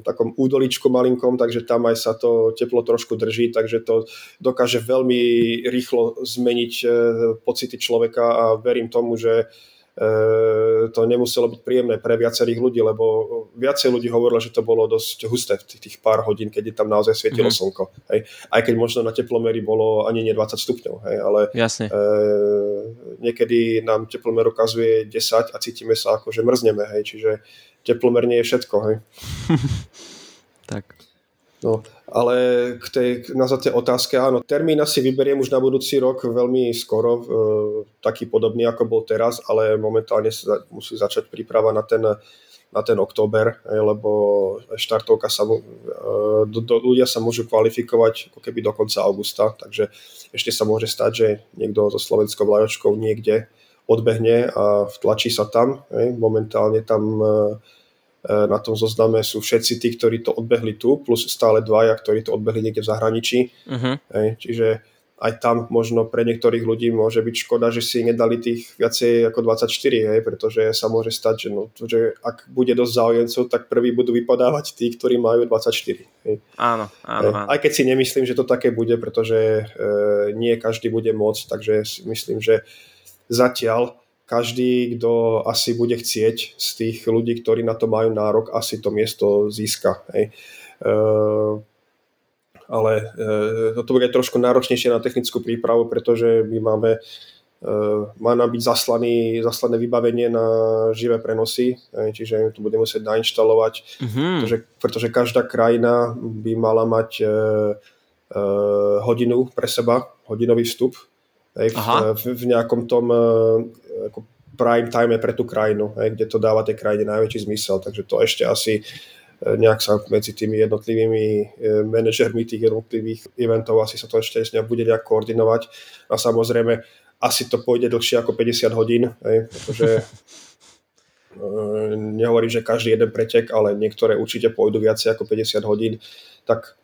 takom údoličku malinkom, takže tam aj sa to teplo trošku drží, takže to dokáže veľmi rýchlo zmeniť pocity človeka a verím tomu, že to nemuselo byť príjemné pre viacerých ľudí, lebo viacej ľudí hovorilo, že to bolo dosť husté v tých, tých pár hodín, keď tam naozaj svietilo mm-hmm. slnko. Hej. Aj keď možno na teplomery bolo ani nie dvadsať stupňov, hej, ale Jasne. E, niekedy nám teplomer ukazuje desať a cítime sa ako, že mrzneme, hej, čiže teplomer nie je všetko. Hej. Tak. No, ale k tej, na tej otázke, áno, termín asi vyberiem už na budúci rok veľmi skoro, e, taký podobný ako bol teraz, ale momentálne sa musí začať príprava na ten, na ten október, e, lebo štartovka sa, e, do, do, ľudia sa môžu kvalifikovať ako keby do konca augusta, takže ešte sa môže stať, že niekto so slovenskou vlajočkou niekde odbehne a vtlačí sa tam, e, momentálne tam... E, na tom zozname sú všetci tí, ktorí to odbehli tu, plus stále dvaja, ktorí to odbehli niekde v zahraničí. Uh-huh. Čiže aj tam možno pre niektorých ľudí môže byť škoda, že si nedali tých viacej ako dvadsaťštyri, hej, pretože sa môže stať, že, no, že ak bude dosť záujemcov, tak prví budú vypadávať tí, ktorí majú dvadsaťštyri. Hej. Áno, áno, áno. Aj keď si nemyslím, že to také bude, pretože e, nie každý bude môcť, takže si myslím, že zatiaľ každý, kto asi bude chcieť z tých ľudí, ktorí na to majú nárok, asi to miesto získa. Hej. E, ale e, to bude trošku náročnejšie na technickú prípravu, pretože my máme, e, má nám byť zaslaný, zaslané vybavenie na živé prenosy, e, čiže to budeme musieť nainštalovať, mm-hmm. pretože, pretože každá krajina by mala mať e, e, hodinu pre seba, hodinový vstup. Hej, v, v nejakom tom ako prime time pre tú krajinu, hej, kde to dáva tej krajine najväčší zmysel, takže to ešte asi nejak sa medzi tými jednotlivými manažermi tých jednotlivých eventov asi sa to ešte bude nejak koordinovať a samozrejme asi to pôjde dlhšie ako päťdesiat hodín, hej, pretože nehovorím, že každý jeden pretek, ale niektoré určite pôjdu viac ako päťdesiat hodín, tak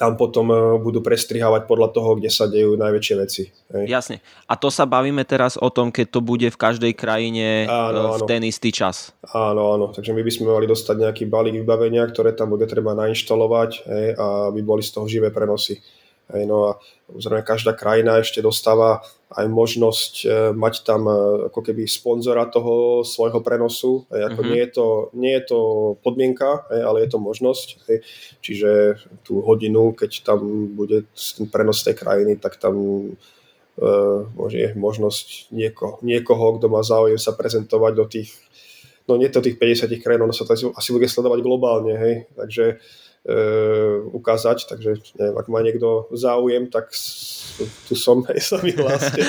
tam potom budú prestrihávať podľa toho, kde sa dejú najväčšie veci. Hej. Jasne. A to sa bavíme teraz o tom, keď to bude v každej krajine áno, v áno. ten istý čas. Áno, áno. Takže my by sme mali dostať nejaký balík vybavenia, ktoré tam bude treba nainštalovať, hej, a aby boli z toho živé prenosy. Hej. No a zrejme každá krajina ešte dostáva aj možnosť mať tam ako keby sponzora toho svojho prenosu. Hej. Ako mm-hmm. nie je to, nie je to podmienka, hej, ale je to možnosť. Hej. Čiže tú hodinu, keď tam bude ten prenos tej krajiny, tak tam e, je možnosť niekoho, niekoho, kto má záujem sa prezentovať do tých, no nie to tých päťdesiat krajín, ono sa to asi, asi bude sledovať globálne. Hej. Takže E, ukázať, takže neviem, ak má niekto záujem, tak s, tu som, hej, sa vyhláste.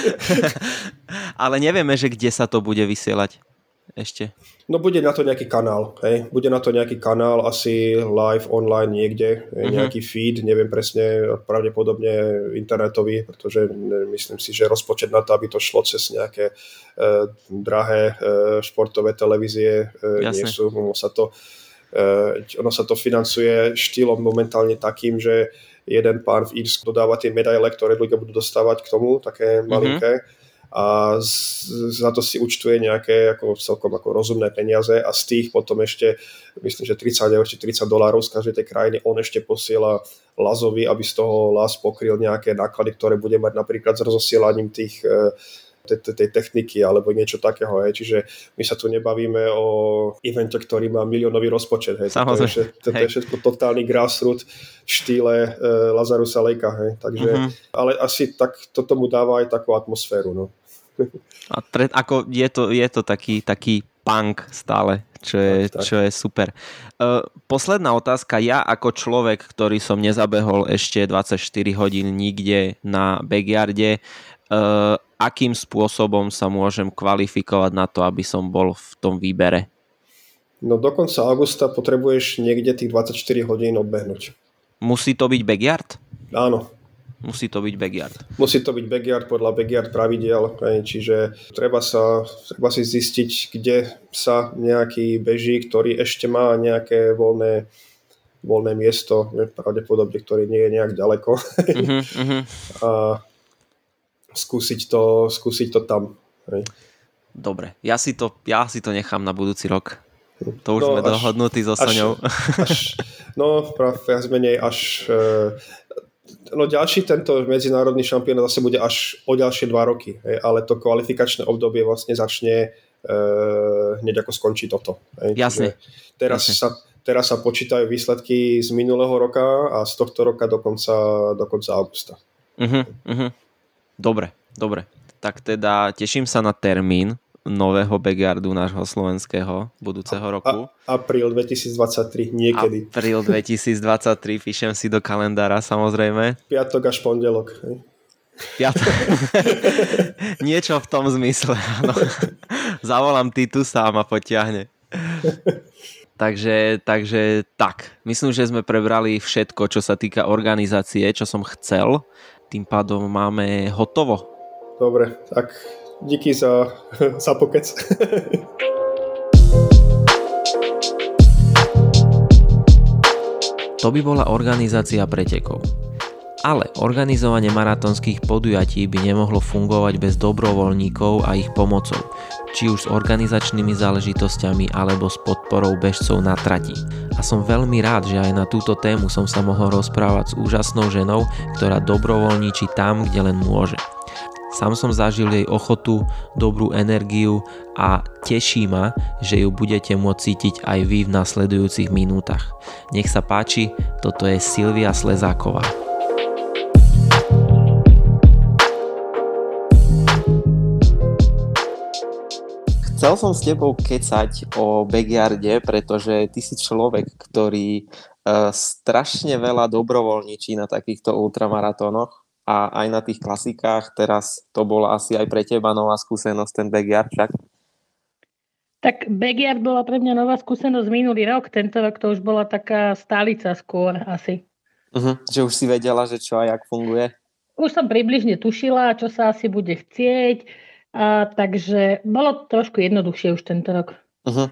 Ale nevieme, že kde sa to bude vysielať ešte. No bude na to nejaký kanál, hej. Bude na to nejaký kanál, asi live, online niekde, mm-hmm. nejaký feed, neviem presne, pravdepodobne internetový, pretože myslím si, že rozpočet na to, aby to šlo cez nejaké e, drahé e, športové televízie, e, nie sú, ono sa to Uh, ono sa to financuje štýlom momentálne takým, že jeden pán v Írsku dodáva tie medaile, ktoré ľudia budú dostávať k tomu, také malinké, mm-hmm. a z, za to si účtuje nejaké ako, celkom ako rozumné peniaze a z tých potom ešte, myslím, že tridsať eur či tridsať dolárov z každej tej krajiny on ešte posiela Lazovi, aby z toho Laz pokryl nejaké náklady, ktoré bude mať napríklad s rozosielaním tých uh, tej techniky alebo niečo takého. Hej. Čiže my sa tu nebavíme o evente, ktorý má miliónový rozpočet. Hej. Toto, je, toto je všetko totálny grassroot v štýle e, Lazarusa Lejka. Hej. Takže, uh-huh. ale asi tak to tomu dáva aj takú atmosféru. No. A tre, ako je to, je to taký, taký punk stále, čo je, tak, tak. Čo je super. Uh, posledná otázka. Ja ako človek, ktorý som nezabehol ešte dvadsaťštyri hodín nikde na backyarde, Uh, akým spôsobom sa môžem kvalifikovať na to, aby som bol v tom výbere? No do konca augusta potrebuješ niekde tých dvadsaťštyri hodín odbehnúť. Musí to byť backyard? Áno. Musí to byť backyard. Musí to byť backyard podľa backyard pravidiel, čiže treba sa, treba si zistiť, kde sa nejaký beží, ktorý ešte má nejaké voľné voľné miesto, pravdepodobne, ktoré nie je nejak ďaleko. Uh-huh, uh-huh. A skúsiť to, skúsiť to tam. Hej. Dobre, ja si to, ja si to nechám na budúci rok. To už no, sme dohodnutí so Soňou. Až, no, viac menej až... No ďalší tento medzinárodný šampionát zase bude až o ďalšie dva roky, ale to kvalifikačné obdobie vlastne začne e, hneď ako skončí toto. Jasne. Teraz, Jasne. Sa, teraz sa počítajú výsledky z minulého roka a z tohto roka do konca, do konca augusta. Uh-huh, uh-huh. Dobre, dobre. Tak teda teším sa na termín nového backyardu nášho slovenského budúceho roku. A, apríl dvetisíctridsaťtri, niekedy. apríl dvetisíctridsaťtri, píšem si do kalendára samozrejme. Piatok až pondelok. Piatok. Niečo v tom zmysle. No. Zavolám Titu sám a potiahne. takže, takže tak. Myslím, že sme prebrali všetko, čo sa týka organizácie, čo som chcel. Tým pádom máme hotovo. Dobre, tak... Díky za, za pokec. To by bola organizácia pretekov. Ale organizovanie maratónskych podujatí by nemohlo fungovať bez dobrovoľníkov a ich pomocou, či už s organizačnými záležitosťami alebo s podporou bežcov na trati. A som veľmi rád, že aj na túto tému som sa mohol rozprávať s úžasnou ženou, ktorá dobrovoľníči tam, kde len môže. Sám som zažil jej ochotu, dobrú energiu a teší ma, že ju budete môcť cítiť aj vy v nasledujúcich minútach. Nech sa páči, toto je Silvia Slezáková. Chcel som s tebou kecať o backyarde, pretože ty si človek, ktorý uh, strašne veľa dobrovoľničí na takýchto ultramaratónoch. A aj na tých klasikách, teraz to bola asi aj pre teba nová skúsenosť, ten backyard, však? Tak backyard bola pre mňa nová skúsenosť minulý rok, tento rok to už bola taká stálica skôr asi. Uh-huh. Že už si vedela, že čo a jak funguje? Už som približne tušila, čo sa asi bude chcieť, a takže bolo trošku jednoduchšie už tento rok. Uh-huh.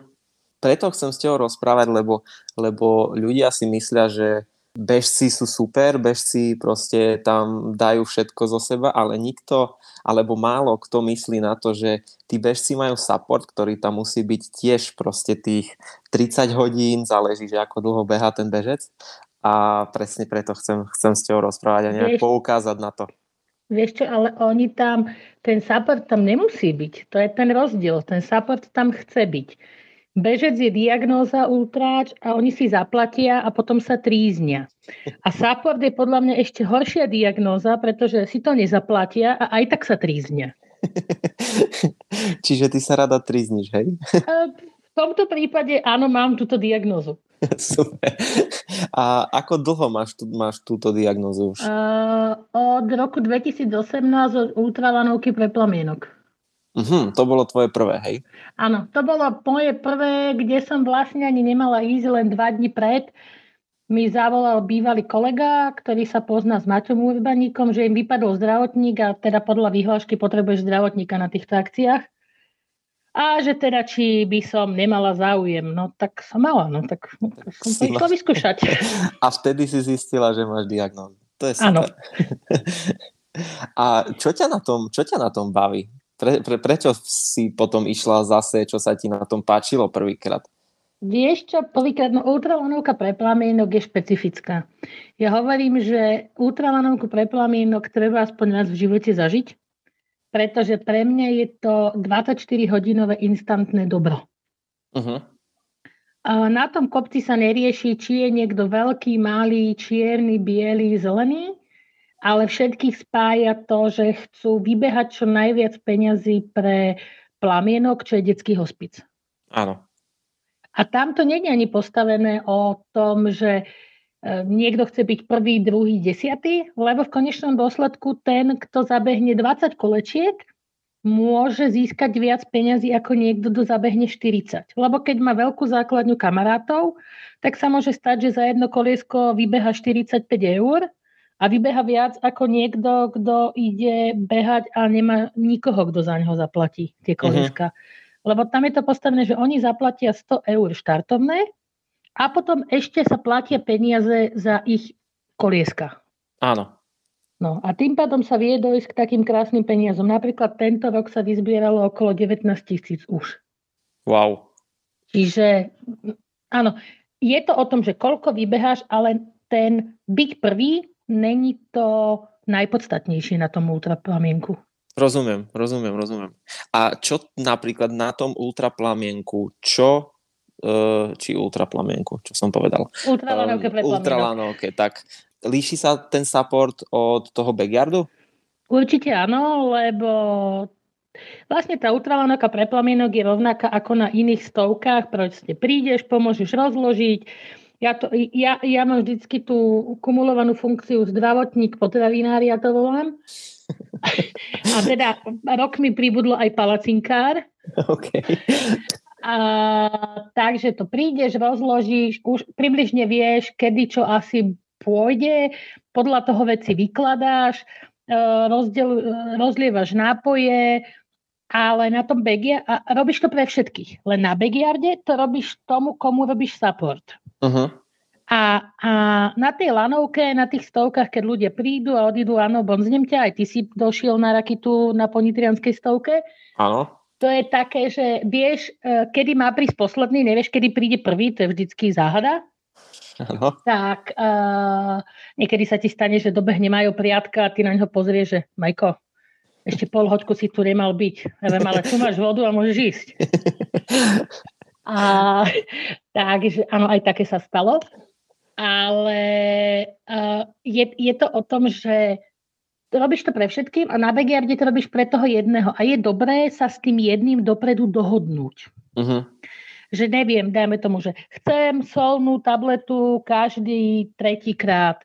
Preto chcem s tebou rozprávať, lebo, lebo ľudia si myslia, že bežci sú super, bežci proste tam dajú všetko zo seba, ale nikto, alebo málo kto myslí na to, že tí bežci majú support, ktorý tam musí byť tiež proste tých tridsať hodín, záleží, že ako dlho behá ten bežec, a presne preto chcem, chcem s tebou rozprávať a nejak vieš, poukázať na to. Vieš čo, ale oni tam, ten support tam nemusí byť, to je ten rozdiel, ten support tam chce byť. Bežec je diagnóza ultráč a oni si zaplatia a potom sa tríznia. A support je podľa mňa ešte horšia diagnóza, pretože si to nezaplatia a aj tak sa tríznia. Čiže ty sa rada trízniš, hej? V tomto prípade áno, mám túto diagnózu. Super. A ako dlho máš, tú, máš túto diagnózu už? Uh, od roku dvetisícosemnásť od ultralanovky pre plamienok. Uhum, to bolo tvoje prvé, hej? Áno, to bolo moje prvé, kde som vlastne ani nemala ísť, len dva dni pred mi zavolal bývalý kolega, ktorý sa pozná s Maťom Urbaníkom, že im vypadol zdravotník a teda podľa vyhlášky potrebuješ zdravotníka na týchto akciách a že teda či by som nemala záujem, no tak som mala, no tak, no, tak som to išla vyskúšať. A vtedy si zistila, že máš diagnózu. To je super. A čo ťa na tom, čo ťa na tom baví? Pre, pre, prečo si potom išla zase, čo sa ti na tom páčilo prvýkrát? Vieš čo, prvýkrát, no ultralanovka pre plamienok je špecifická. Ja hovorím, že ultralanovku pre plamienok treba aspoň raz v živote zažiť, pretože pre mňa je to dvadsaťštyri hodinové instantné dobro. Uh-huh. A na tom kopci sa nerieši, či je niekto veľký, malý, čierny, biely, zelený, ale všetkých spája to, že chcú vybehať čo najviac peňazí pre plamienok, čo je detský hospic. Áno. A tam to nie je ani postavené o tom, že niekto chce byť prvý, druhý, desiatý, lebo v konečnom dôsledku ten, kto zabehne dvadsať kolečiek, môže získať viac peňazí ako niekto, kto zabehne štyridsať. Lebo keď má veľkú základňu kamarátov, tak sa môže stať, že za jedno koliesko vybeha štyridsaťpäť eur, a vybeha viac ako niekto, kto ide behať a nemá nikoho, kto za neho zaplatí tie kolieska. Uh-huh. Lebo tam je to postavené, že oni zaplatia sto eur štartovné a potom ešte sa platia peniaze za ich kolieska. Áno. No a tým pádom sa vie dojsť k takým krásnym peniazom. Napríklad tento rok sa vyzbieralo okolo devätnásť tisíc už. Wow. Čiže áno, je to o tom, že koľko vybeháš, ale ten byť prvý, není to najpodstatnejšie na tom ultraplamienku. Rozumiem, rozumiem, rozumiem. A čo napríklad na tom ultraplamienku, čo či ultraplamienku, čo som povedal. Ultralánovke pre plamienok. Ultralánovke, tak. Líši sa ten support od toho backyardu? Určite áno, lebo vlastne tá ultralánovka pre plamienok je rovnaká ako na iných stovkách, proste prídeš, pomôžeš rozložiť. Ja, to, ja, ja mám vždycky tú kumulovanú funkciu zdravotník, potravinár, ja to volám. A teda rok mi pribudlo aj palacinkár. OK. A, takže to prídeš, rozložíš, už približne vieš, kedy čo asi pôjde, podľa toho veci vykladáš, rozdiel, rozlievaš nápoje, ale na tom backyard, a robíš to pre všetkých, len na backyarde to robíš tomu, komu robíš support. Uh-huh. A, a na tej lanovke, na tých stovkách, keď ľudia prídu a odídu, áno, bonznem ťa, aj ty si došiel na rakitu na ponitrianskej stovke. Áno. To je také, že vieš, kedy má prísť posledný, nevieš, kedy príde prvý, to je vždycky záhada. Ano. Tak uh, niekedy sa ti stane, že dobehne Majo priatka a ty na ňo pozrieš, že Majko, ešte pol hoďku si tu nemal byť. Neviem, ale tu máš vodu a môžeš ísť. A, takže áno, aj také sa stalo. Ale uh, je, je to o tom, že robíš to pre všetkým a na backyarde to robíš pre toho jedného. A je dobré sa s tým jedným dopredu dohodnúť. Uh-huh. Že neviem, dajme tomu, že chcem solnú tabletu každý tretíkrát.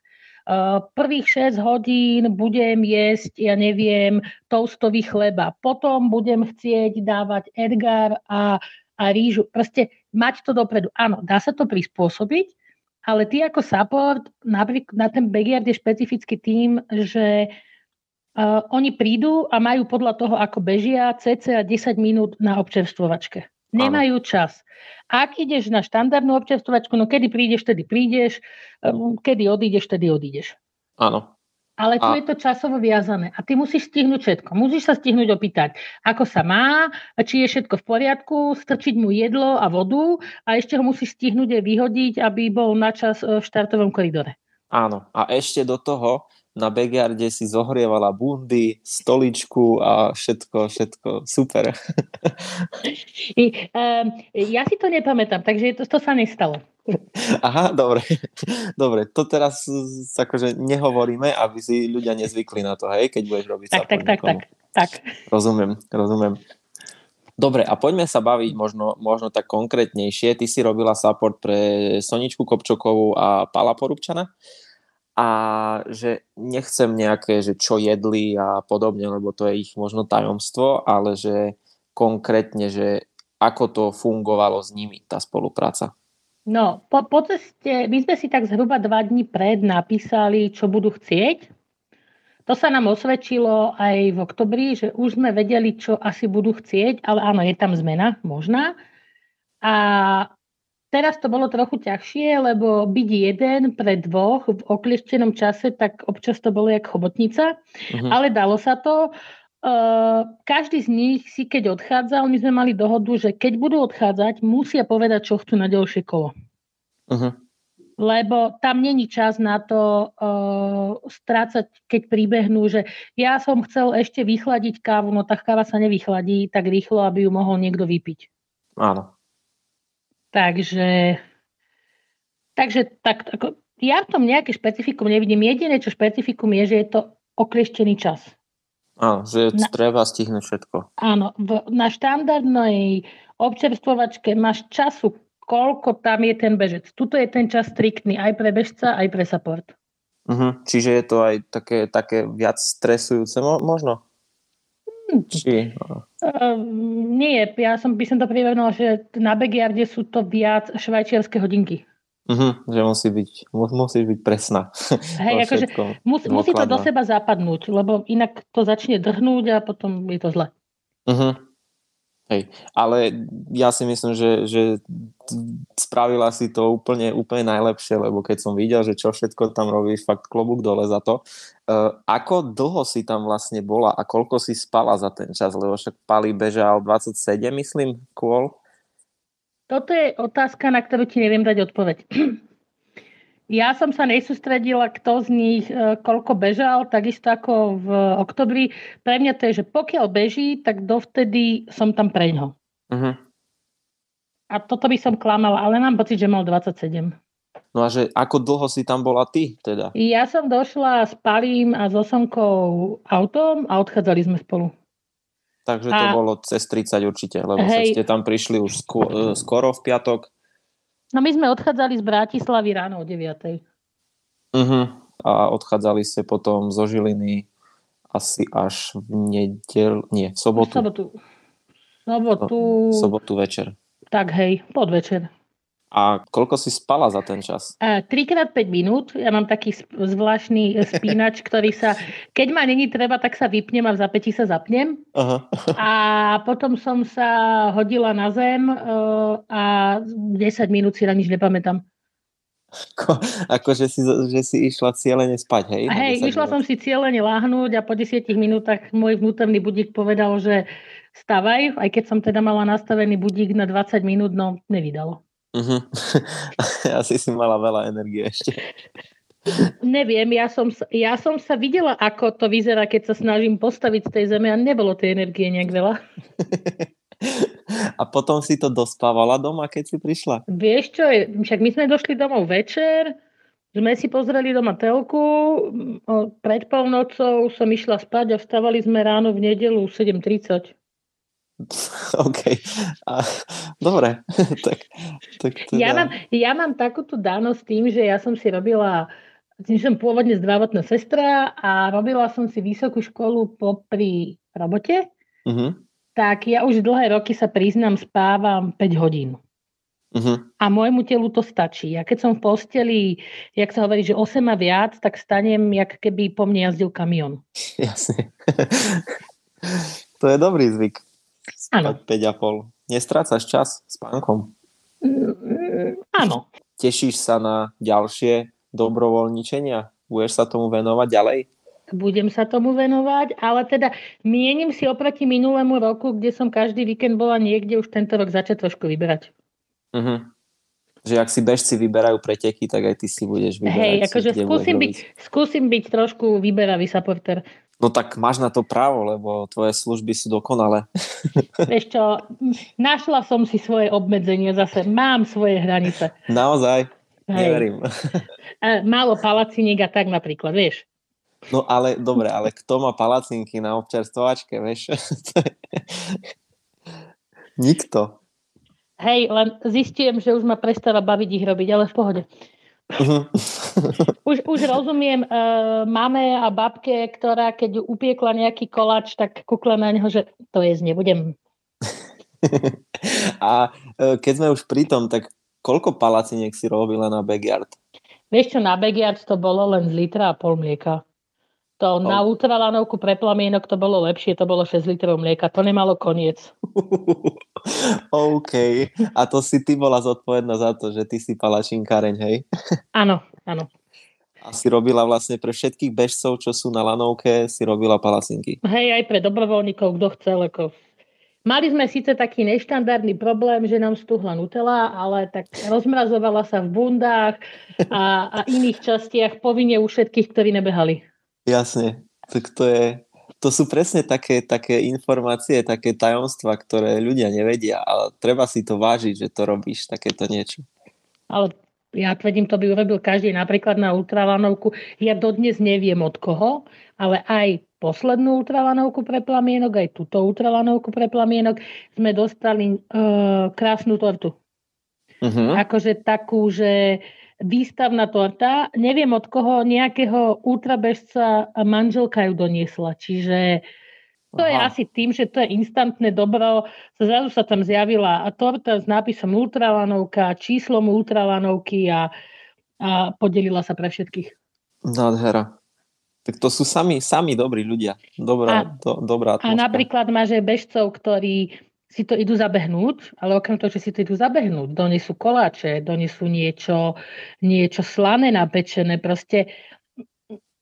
Prvých šesť hodín budem jesť, ja neviem, toastový chleba. Potom budem chcieť dávať Edgar a, a rýžu. Proste mať to dopredu. Áno, dá sa to prispôsobiť, ale ty ako support, napríklad na ten backyard je špecificky tým, že Uh, oni prídu a majú podľa toho, ako bežia, cca desať minút na občerstvovačke. Nemajú čas. Ak ideš na štandardnú občerstvovačku, no kedy prídeš, tedy prídeš, um, kedy odídeš, tedy odídeš. Áno. Ale tu a... je to časovo viazané. A ty musíš stihnúť všetko. Musíš sa stihnúť opýtať, ako sa má, či je všetko v poriadku, strčiť mu jedlo a vodu a ešte ho musíš stihnúť aj vyhodiť, aby bol na čas v štartovom koridore. Áno. A ešte do toho na backyarde si zohrievala bundy, stoličku a všetko, všetko, super. I, um, ja si to nepamätám, takže to, to sa nestalo. Aha, dobre. Dobre, to teraz akože nehovoríme, aby si ľudia nezvykli na to, hej, keď budeš robiť tak, tak, tak, tak, tak. Rozumiem, rozumiem. Dobre, a poďme sa baviť možno, možno tak konkrétnejšie. Ty si robila support pre Soničku Kopčokovú a Pála Porubčana. A že nechcem nejaké, že čo jedli a podobne, lebo to je ich možno tajomstvo, ale že konkrétne, že ako to fungovalo s nimi, tá spolupráca. No, po, po ceste, my sme si tak zhruba dva dní pred napísali, čo budú chcieť. To sa nám osvedčilo aj v oktobri, že už sme vedeli, čo asi budú chcieť, ale áno, je tam zmena, možná. A teraz to bolo trochu ťažšie, lebo byť jeden pre dvoch v oklieštenom čase, tak občas to bolo jak chobotnica, uh-huh. ale dalo sa to. Uh, každý z nich si, keď odchádzal, my sme mali dohodu, že keď budú odchádzať, musia povedať, čo chcú na ďalšie kolo. Uh-huh. Lebo tam není čas na to uh, strácať, keď príbehnú, že ja som chcel ešte vychladiť kávu, no tá káva sa nevychladí tak rýchlo, aby ju mohol niekto vypiť. Áno. Takže, takže tak, ako, ja v tom nejaké špecifikum nevidím. Jediné, čo špecifikum je, že je to oklieštený čas. Áno, že na, treba stihnúť všetko. Áno, v, na štandardnej občerstvovačke máš času, koľko tam je ten bežec. Tuto je ten čas striktný aj pre bežca, aj pre support. Uh-huh. Čiže je to aj také, také viac stresujúce možno? Či? Uh, nie, ja som, by som to prirovnala, že na backyarde sú to viac švajčiarske hodinky. Uh-huh, že musí byť, musí byť presná. Hej, akože musí, musí to do seba zapadnúť, lebo inak to začne drhnúť a potom je to zle. Uh-huh. Hej, ale ja si myslím, že, že spravila si to úplne, úplne najlepšie, lebo keď som videl, že čo všetko tam robíš, fakt klobúk dole za to. Uh, ako dlho si tam vlastne bola a koľko si spala za ten čas? Lebo však Pali bežal dvadsaťsedem, myslím, kôl. Toto je otázka, na ktorú ti neviem dať odpoveď. Ja som sa nesústredila, kto z nich koľko bežal, takisto ako v oktobri. Pre mňa to je, že pokiaľ beží, tak dovtedy som tam pre ňo. Uh-huh. A toto by som klamala, ale mám pocit, že mal dvadsaťsedem. No a že ako dlho si tam bola ty teda? Ja som došla s Palím a s Osomkou autom a odchádzali sme spolu. Takže to a... bolo cez tridsať určite, lebo hej, ste tam prišli už skôr, skoro v piatok. No my sme odchádzali z Bratislavy ráno o deviatej. Uh-huh. A odchádzali ste potom zo Žiliny asi až v nedel... Nie, v sobotu. V sobotu. Sobotu... sobotu večer. Tak hej, podvečer. A koľko si spala za ten čas? tri krát päť minút. Ja mám taký zvláštny spínač, ktorý sa... Keď ma není treba, tak sa vypnem a v zapätí sa zapnem. Aha. A potom som sa hodila na zem a desať minút si na nič nepamätám. Ako, akože si, že si išla cieľene spať, hej? Hej, išla som si cieľene láhnuť a po desiatich minútach môj vnútorný budík povedal, že stavaj, aj keď som teda mala nastavený budík na dvadsať minút, no nevydalo. Uh-huh. Asi si mala veľa energie ešte. Neviem, ja som, ja som sa videla, ako to vyzerá, keď sa snažím postaviť z tej zeme a nebolo tej energie nejak veľa. A potom si to dospávala doma, keď si prišla? Vieš čo, však my sme došli domov večer, sme si pozreli doma telku, pred polnocou som išla spať a vstávali sme ráno v nedeľu sedem tridsať. OK. A, dobre. tak, tak teda... ja, mám, ja mám takúto dánosť tým, že ja som si robila, tým som pôvodne zdravotná sestra a robila som si vysokú školu popri robote, uh-huh. Tak ja už dlhé roky sa priznám, spávam päť hodín. Uh-huh. A môjmu telu to stačí. Ja keď som v posteli, jak sa hovorí, že osem a viac, tak stanem, jak keby po mne jazdil kamión. Jasne. To je dobrý zvyk. Spať päť a pol. Nestrácaš čas s pánkom? Mm, áno. Tešíš sa na ďalšie dobrovoľničenia? Budeš sa tomu venovať ďalej? Budem sa tomu venovať, ale teda mienim si oproti minulému roku, kde som každý víkend bola niekde, už tento rok začať trošku vyberať. Uh-huh. Že ak si bežci vyberajú preteky, tak aj ty si budeš vyberať. Hej, akože skúsim byť, skúsim byť trošku vyberavý supporter. No tak máš na to právo, lebo tvoje služby sú dokonalé. Vieš čo, našla som si svoje obmedzenie zase, mám svoje hranice. Naozaj, hej. Neverím. Málo palaciniek a tak napríklad, vieš. No ale, dobre, ale kto má palacinky na občerstvovačke, vieš? Nikto. Hej, len zistím, že už ma prestáva baviť ich robiť, ale v pohode. Uh-huh. Už, už rozumiem uh, mame a babke, ktorá keď upiekla nejaký koláč, tak kúkla na neho, že to jesť nebudem. A uh, keď sme už pri tom, tak koľko palaciniek si robila na backyard? Vieš čo, na backyard to bolo len z litra a pol mlieka. To oh. Na ultralanovku pre plamienok to bolo lepšie, to bolo šesť litrov mlieka, to nemalo koniec. OK. A to si ty bola zodpovedná za to, že ty si palačinkáreň, hej? Áno, áno. A si robila vlastne pre všetkých bežcov, čo sú na lanovke, si robila palacinky. Hej, aj pre dobrovoľníkov, kto chcel. Ako... Mali sme síce taký neštandardný problém, že nám stuhla Nutella, ale tak rozmrazovala sa v bundách a, a iných častiach povinne u všetkých, ktorí nebehali. Jasne, tak to je... To sú presne také, také informácie, také tajomstvá, ktoré ľudia nevedia, ale treba si to vážiť, že to robíš, takéto niečo. Ale ja tvrdím, to by urobil každý, napríklad na ultralanovku. Ja dodnes neviem od koho, ale aj poslednú ultralanovku pre plamienok, aj túto ultralanovku pre plamienok sme dostali e, krásnu tortu. Uh-huh. Akože takú, že... Výstavná torta, neviem od koho, nejakého ultrabežca manželka ju doniesla, čiže to Aha. je asi tým, že to je instantné dobro, zrazu sa tam zjavila a torta s nápisom ultralanovka, číslom ultralanovky a, a podelila sa pre všetkých. Nádhera. Tak to sú sami, sami dobrí ľudia. Dobrá, a, do, dobrá atmosféra. A napríklad máš aj bežcov, ktorí si to idú zabehnúť, ale okrem toho, že si to idú zabehnúť, donesú koláče, donesú niečo, niečo slané napečené, proste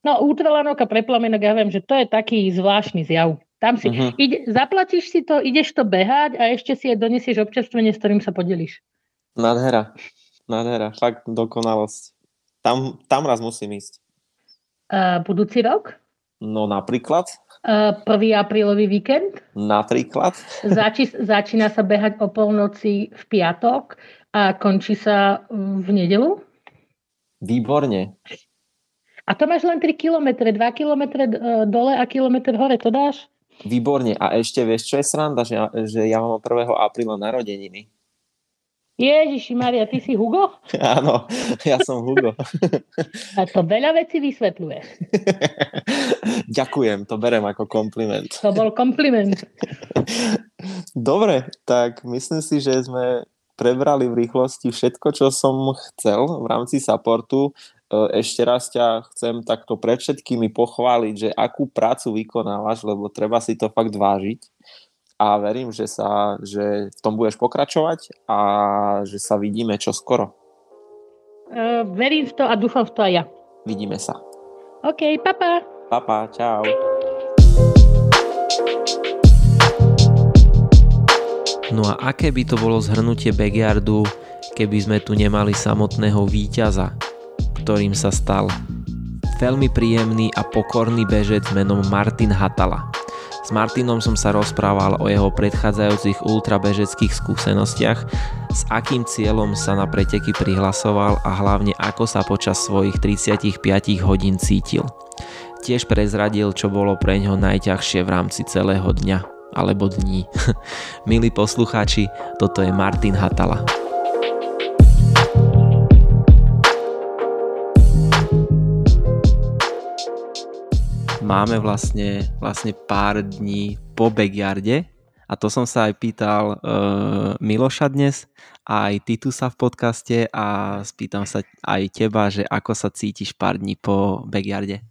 no ultralanovka pre plamienok, ja viem, že to je taký zvláštny zjav. Tam si uh-huh. ide, zaplatíš si to, ideš to behať a ešte si aj donesieš občerstvenie, s ktorým sa podelíš. Nádhera. Nádhera. Fakt dokonalosť. Tam, tam raz musím ísť. Uh, budúci rok? No napríklad. Uh, prvý aprílový víkend? Napríklad. Zači- začína sa behať o polnoci v piatok a končí sa v nedeľu? Výborne. A to máš len tri kilometre, dva kilometre dole a kilometr hore, to dáš? Výborne. A ešte vieš, čo je sranda, že ja, že ja mám prvého apríla narodeniny. Ježiši Maria, ty si Hugo? Áno, ja som Hugo. A to veľa vecí vysvetľuje. Ďakujem, to berem ako kompliment. To bol kompliment. Dobre, tak myslím si, že sme prebrali v rýchlosti všetko, čo som chcel v rámci supportu. Ešte raz ťa chcem takto pred všetkými pochváliť, že akú prácu vykonávaš, lebo treba si to fakt vážiť a verím, že, sa, že v tom budeš pokračovať a že sa vidíme čoskoro. Uh, verím v to a dúfam v to aj ja. Vidíme sa. OK, papa. Papa, čau. No a aké by to bolo zhrnutie backyardu, keby sme tu nemali samotného víťaza, ktorým sa stal veľmi príjemný a pokorný bežec menom Martin Hatala. S Martinom som sa rozprával o jeho predchádzajúcich ultrabežeckých skúsenostiach, s akým cieľom sa na preteky prihlasoval a hlavne ako sa počas svojich tridsaťpäť hodín cítil. Tiež prezradil, čo bolo pre ňo najťažšie v rámci celého dňa alebo dní. Milí poslucháči, toto je Martin Hatala. Máme vlastne, vlastne pár dní po backyarde a to som sa aj pýtal e, Miloša dnes a aj Titusa v podcaste a spýtam sa aj teba, že ako sa cítiš pár dní po backyarde.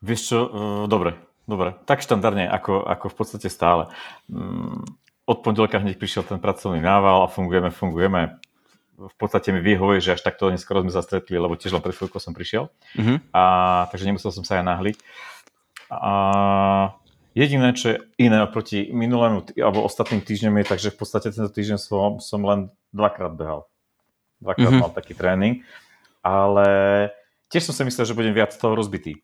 Vieš čo, e, dobre, dobre, tak štandardne ako, ako v podstate stále. Od pondelka hneď prišiel ten pracovný nával a fungujeme, fungujeme. V podstate mi vyhovuje, že až takto neskoro sme sa stretli, lebo tiež len pred chvíľkou som prišiel. Mm-hmm. A, takže nemusel som sa aj náhliť. A jediné, čo je iné oproti minulému tý, alebo ostatným týždňom je, takže v podstate tento týždeň som, som len dvakrát behal. Dvakrát mm-hmm. mal taký tréning. Ale tiež som si myslel, že budem viac toho rozbitý.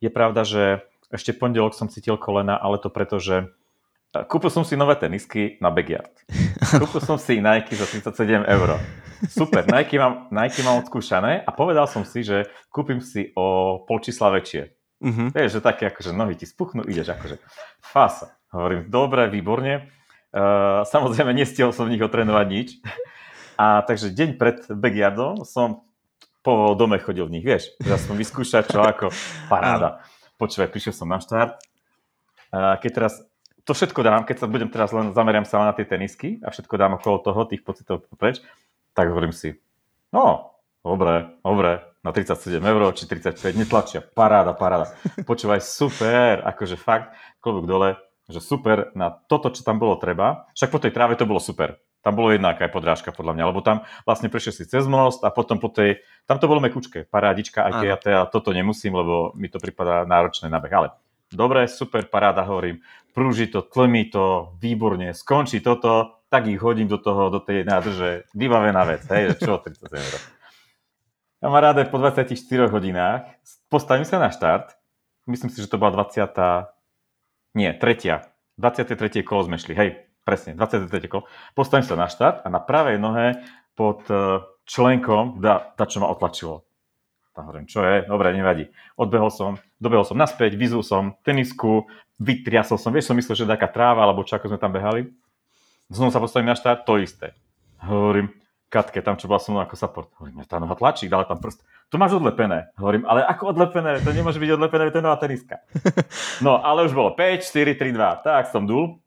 Je pravda, že ešte pondelok som cítil kolena, ale to preto, že kúpil som si nové tenisky na backyard. Kúpil som si Nike za tridsaťsedem eur. Super, Nike mám, Nike mám odskúšané a povedal som si, že kúpim si o polčísla väčšie. Uh-huh. Vieš, že také akože nohy ti spuchnú, ideš akože fasa. Hovorím, dobre, výborne. Uh, samozrejme, nestihol som v nich otrénovať nič. A takže deň pred backyardom som po dome chodil v nich, vieš. Teraz som vyskúšať, čo ako paráda. Počúvaj, prišiel som na štart. Uh, keď teraz to všetko dám, keď sa budem teraz len, zameriam sa len na tie tenisky a všetko dám okolo toho, tých pocitov preč, tak hovorím si, no, dobre, dobre, na tridsaťsedem eur, či tridsaťpäť, netlačia, paráda, paráda. Počúvaj, super, akože fakt, klobúk dole, že super, na toto, čo tam bolo treba, však po tej tráve to bolo super. Tam bolo jednaká aj podrážka, podľa mňa, lebo tam vlastne prešiel si cez most a potom po tej, tam to bolo mekučké, parádička, aj keď ja teda toto nemusím, lebo mi to pripadá náročné na beh, ale dobre, super, paráda, hovorím, prúži to, tlmi to, výborne, skončí toto, tak ich hodím do toho, do tej nádrže, vybavená vec, hej, že čo, tridsať eur. Kamaráde, po dvadsaťštyroch hodinách postavím sa na štart, myslím si, že to bola dvadsiata, nie, tretia, dvadsiate tretie kolo sme šli, hej, presne, dvadsiate tretie kolo, postavím sa na štart a na pravej nohe pod členkom, dá, tá, čo ma otlačilo. Tam hovorím, čo je, dobre, nevadí. Odbehol som, dobehol som naspäť, vyzul som tenisku, vytriasol som, vieš, som myslel, že taká tráva, alebo čo, ako sme tam behali. Znovu sa postavím na štart, to isté. Hovorím, Katke, tam čo bola som ako support. Hovorím, tá noha tlačí, dala tam prst. To máš odlepené. Hovorím, ale ako odlepené? To nemôže byť odlepené, to je nová teniska. No, ale už bolo päť, štyri, tri, dva. Tak som dul.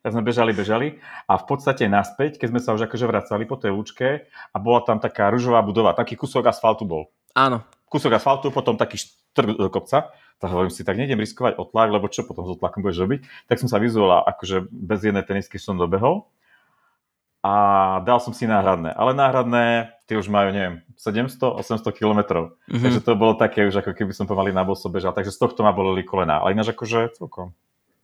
Tak sme bežali, bežali. A v podstate naspäť, keď sme sa už akože vracali po tej lúčke a bola tam taká ružová budova. Taký kúsok asfaltu bol. Áno. Kúsok asfaltu, potom taký štrk do kopca. Tak hovorím si, tak nejdem riskovať otlak, lebo čo potom s otlakom budeš robiť? Tak som sa vyzúval, akože bez jednej tenisky som dobehol a dal som si náhradné. Ale náhradné, tie už majú, neviem, sedemsto, osemsto kilometrov. Mm-hmm. Takže to bolo také už, ako keby som pomaly na boso bežal. Takže z tohto ma boleli kolená. Ale ináč akože celkom.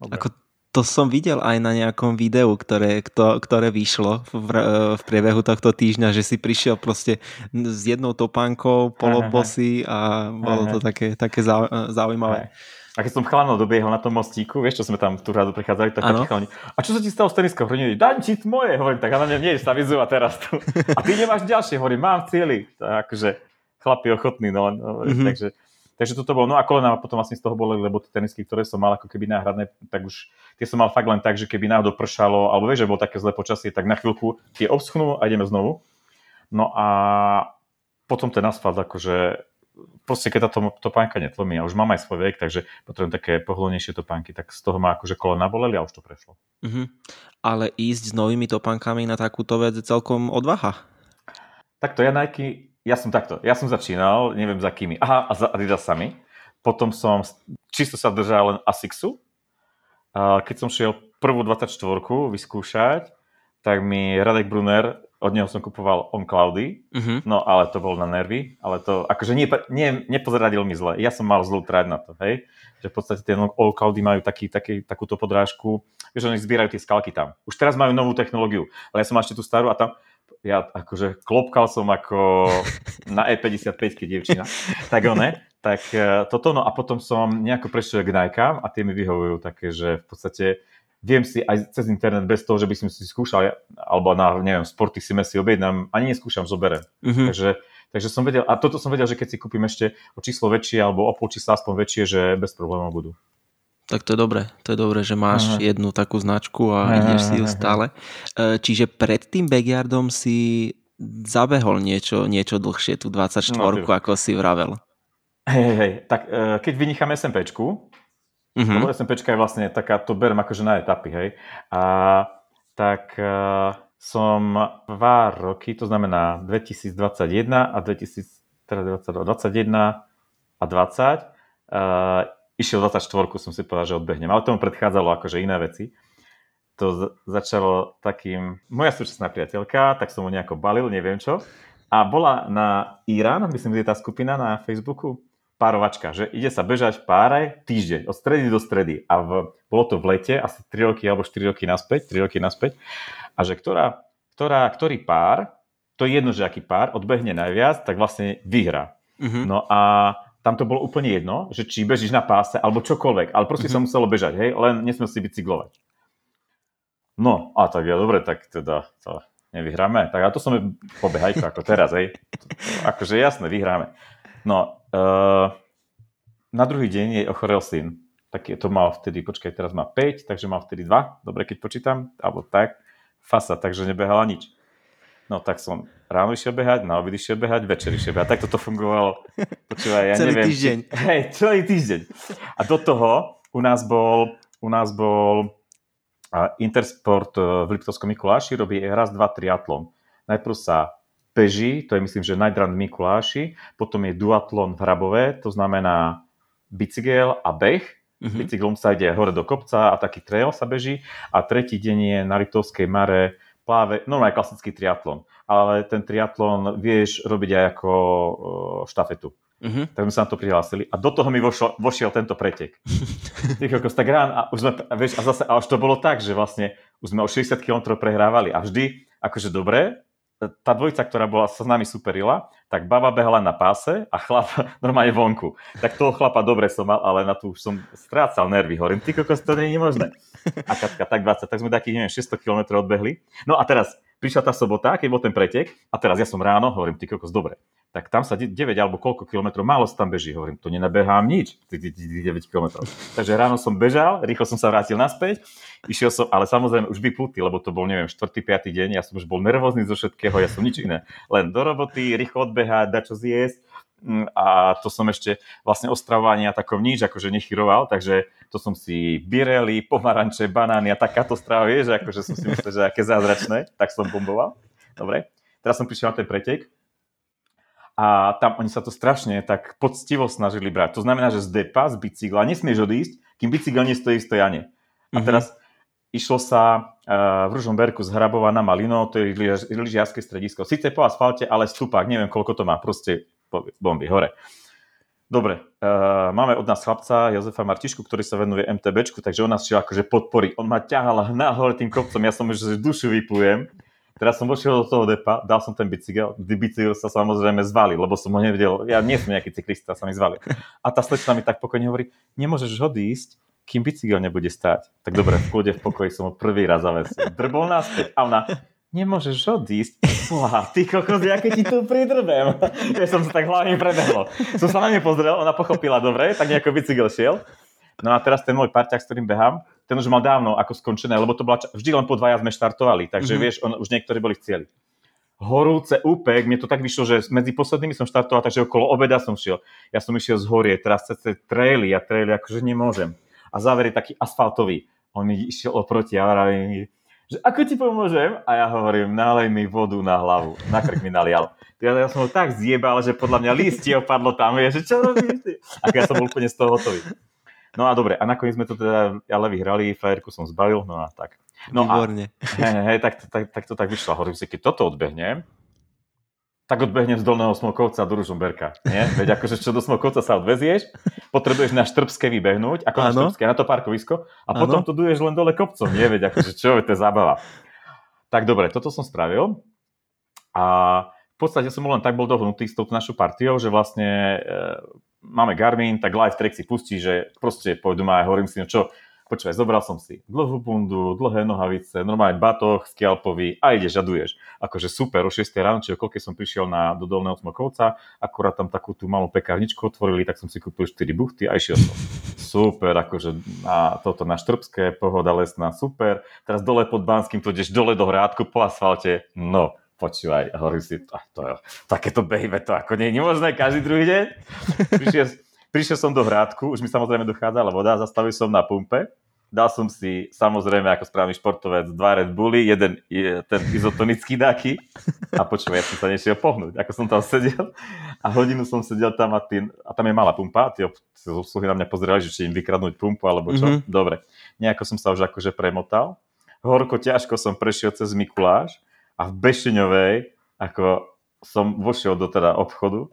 Dobre. Ako To som videl aj na nejakom videu, ktoré, kto, ktoré vyšlo v, v priebehu tohto týždňa, že si prišiel proste s jednou topánkou, polobosy a bolo aha. to také, také zaujímavé. Aj. A keď som chalanov dobiehol na tom mostíku, vieš, čo sme tam tú rádu prechádzali, tak takí chalani, a čo sa ti stalo s teniskou? Hovorím, dám ti moje, hovorím, tak a na mňa nie, sa vyzúva teraz tu. A ty nemáš ďalšie, hovorím, mám cieli. Takže chlapi ochotní, no, no mm-hmm. takže... Takže toto bolo, no a kolena ma potom vlastne z toho boleli, lebo tie tenisky, ktoré som mal ako keby náhradné, tak už tie som mal fakt len tak, že keby náhodou pršalo, alebo vieš, že bolo také zlé počasie, tak na chvíľku tie obschnú a ideme znovu. No a potom ten asfalt, akože proste keď táto topánka netlmí, ja už mám aj svoj vek, takže potrebujem také pohlnejšie topánky, tak z toho ma akože kolena boleli a už to prešlo. Mhm. Ale ísť s novými topánkami na takúto vec je celkom odvaha. Takto ja Nike... Ja som takto, ja som začínal, neviem za kými, aha, a za Adidasami, potom som čisto sa držal len Asicsu, keď som šiel prvú dvadsaťštvorku vyskúšať, tak mi Radek Brunner, od neho som kupoval On Cloudy, uh-huh. no ale to bolo na nervy, ale to akože nie, nie, nepozradil mi zle, ja som mal zlú tráť na to, hej, že v podstate tie On Cloudy majú taký, taký, takúto podrážku, že oni zbierajú tie skalky tam, už teraz majú novú technológiu, ale ja som mal ešte tú starú a tam ja akože klopkal som ako na E päťdesiatpäťke dievčina, tak one, tak toto, no a potom som nejako prešiel k Nike a tie mi vyhovujú také, že v podstate viem si aj cez internet bez toho, že by som si skúšal, alebo na, neviem, sporty si si objednám, ani neskúšam, zoberem. Mm-hmm. Takže, takže som vedel, a toto som vedel, že keď si kúpim ešte o číslo väčšie, alebo o pol čísla aspoň väčšie, že bez problémov budú. Tak to je dobré, to je dobré, že máš aha. jednu takú značku a aha, ideš si ju stále. Čiže pred tým backyardom si zabehol niečo, niečo dlhšie, tú dvadsaťštvorku, no, ako si vravel. Hej, hej, tak keď vynicháme SMPčku, uh-huh. lebo SMPčka je vlastne taká, to berem akože na etapy, hej, a, tak a, som dva roky, to znamená dvetisícdvadsaťjeden a dvetisícdvadsaťjeden a dvadsať, a, išiel dvadsaťštvorku, som si povedal, že odbehnem. Ale tomu predchádzalo akože iné veci. To začalo takým... Moja súčasná priateľka, tak som ho nejako balil, neviem čo. A bola na Irán, myslím, že je tá skupina na Facebooku, párovačka, že ide sa bežať v páre týždeň, od stredy do stredy. A v, bolo to v lete, asi tri roky alebo štyri roky naspäť. A že ktorá, ktorá, ktorý pár, to je jedno, že aký pár, odbehne najviac, tak vlastne vyhrá. Mm-hmm. No a... Tam to bolo úplne jedno, že či bežíš na páse, alebo čokoľvek, ale proste mm-hmm. sa muselo bežať, hej, len nesmiel si bicyklovať. No, a tak ja, dobre, tak teda to nevyhráme. Tak a to som pobehajko ako teraz, hej. Akože jasné, vyhráme. No, uh, na druhý deň jej ochorel syn. Tak to mal vtedy, počkaj, teraz má päť, takže mal vtedy dva, dobre, keď počítam, alebo tak, fasa, takže nebehala nič. No tak som ráno išiel behať, na obid išiel behať, večer išiel behať. Tak toto fungovalo. Počúva, ja celý neviem, týždeň. Či... Hej, celý týždeň. A do toho u nás bol, u nás bol uh, Intersport uh, v Liptovskom Mikuláši, robí raz, dva, triatlon. Najprv sa beží, to je myslím, že najdran v Mikuláši, potom je duatlon v Hrabové, to znamená bicykel a beh. Mm-hmm. Bicyklom sa ide hore do kopca a taký trail sa beží. A tretí deň je na Liptovskej Mare pláve, normálne klasický triatlon, ale ten triatlon vieš robiť aj ako štafetu. Uh-huh. Tak sme sa na to prihlásili a do toho mi vošlo, vošiel tento pretek. Tak rán a už sme, a vieš, a zase, a už to bolo tak, že vlastne už sme o šesťdesiat kilometrov prehrávali a vždy, akože dobre, tá dvojica, ktorá bola sa s nami superila, tak baba behala na páse a chlap normálne vonku. Tak toho chlapa dobre som mal, ale na tú už som strácal nervy. Hovorím, ty kokos, to nie je možné. A Katka, tak dvadsať, tak sme takých, neviem, šesťsto kilometrov odbehli. No a teraz prišla tá sobota, keď bol ten pretek a teraz ja som ráno, hovorím, ty kokos, dobre. Tak tam sa deväť alebo koľko kilometrov, málo sa tam beží. Hovorím, to nenabehám nič, deväť kilometrov. Takže ráno som bežal, rýchlo som sa vrátil naspäť, išiel som, ale samozrejme už vyplutý, lebo to bol, neviem, štvrtý, piaty deň, ja som už bol nervózny zo všetkého, ja som nič iné. Len do roboty, rýchlo odbehať, dať čo zjesť a to som ešte vlastne o stravovaní a takom nič, akože nechyroval, takže to som si birely, pomaranče, banány a takáto strava, vieš, akože som si myslel, že aké zázračné, tak som bomboval. Dobre, teraz som prišiel na ten pretek. A tam oni sa to strašne tak poctivo snažili brať. To znamená, že z depa, z bicykla nesmieš odísť, kým bicykel nestojí v stojane. Mm-hmm. A teraz išlo sa uh, v Ružomberku z Hrabova na Malino, to je lyžiarske stredisko. Sice po asfalte, ale stupák, neviem koľko to má, proste bomby, hore. Dobre, uh, máme od nás chlapca Jozefa Martišku, ktorý sa venuje MTBčku, takže on nás šiel akože podporí. On ma ťahal nahor tým kopcom, ja som už dušu vyplujem. Teraz som vošiel do toho depa, dal som ten bicykel, bicykel sa samozrejme zvali, lebo som ho nevedel, ja nie som nejaký cyklista, sa mi zvali. A tá slečna mi tak pokojne hovorí, nemôžeš odísť, kým bicykel nebude stáť. Tak dobre, v kľude, v pokoji som ho prvý raz zavesil. Drbol náspäť a ona, nemôžeš odísť, boha, ty kokos, ja keď ti tu pridrbem. Ja som sa tak hlavne prebehol. Som sa na mňa pozrel, ona pochopila, dobre, tak nejako bicykel šiel. No a teraz ten môj parťák, s ktorým behám, ten už mal dávno ako skončené, lebo to bola ča- vždy len po dvaja sme štartovali, takže mm-hmm. vieš, on, už niektorí boli v cieli. Horúce úpek, mne to tak vyšlo, že medzi poslednými som štartoval, takže okolo obeda som šiel. Ja som išiel z horie, teraz cez traily, ja traily akože nemôžem. A záver je taký asfaltový. On mi išiel oproti a hovoril mi, že ako ti pomôžem? A ja hovorím, nalej mi vodu na hlavu. Na krk mi nalial. Ja, ja som ho tak zjebal, že podľa mňa lístie opadlo tam. Je, že čo robíš ty? A ja som bol úplne z toho hotový. No a dobre, a nakoniec sme to teda, ale vyhrali, frajerku som zbavil, no a tak. No výborne. A, he, he, tak, tak, tak to tak vyšlo. Hovorím si, keď toto odbehnem, tak odbehnem z Dolného Smokovca do Ružomberka, nie? Veď akože čo do Smokovca sa odvezieš, potrebuješ na Štrbské vybehnúť, ako ano. Na Štrbské, na to parkovisko, a ano. Potom to duješ len dole kopcom, nie? Veď akože čo, to je zábava. Tak dobre, toto som spravil a v podstate som len tak bol dohodnutý s tou našou partiou, že vlastne... E, máme Garmin, tak live track si pustí, že proste pôjdu ma a hovorím si, no čo, počúvaj, zobral som si dlhú bundu, dlhé nohavice, normálne batoh, skialpový a ideš a duješ. Akože super, o šiestej ráno, či okolo, keď som prišiel na, do Dolného Smokovca, akurát tam takú tú malú pekárničku otvorili, tak som si kúpil štyri buchty a išiel som. Super, akože na toto na Štrbské, pohoda lesná, super. Teraz dole pod Banským, tu ideš dole do Hrádku po asfalte, no. Počúvaj, hovorím si, to, to, takéto behybe, to ako nie je nemožné každý druhý deň. Prišiel, prišiel som do Hrádku, už mi samozrejme dochádzala voda, zastavil som na pumpe, dal som si samozrejme ako správny športovec dva Red Bulli, jeden ten izotonický dáky a počúvaj, ja som sa nešiel pohnúť, ako som tam sedel a hodinu som sedel tam a, tý, a tam je malá pumpa, tie obsluhy na mňa pozerali, že či im vykradnúť pumpu alebo čo, mm-hmm. dobre. Nejako som sa už akože premotal, horko, ťažko som prešiel cez Mikuláš, a v Bešeňovej, ako som vošiel do teda obchodu,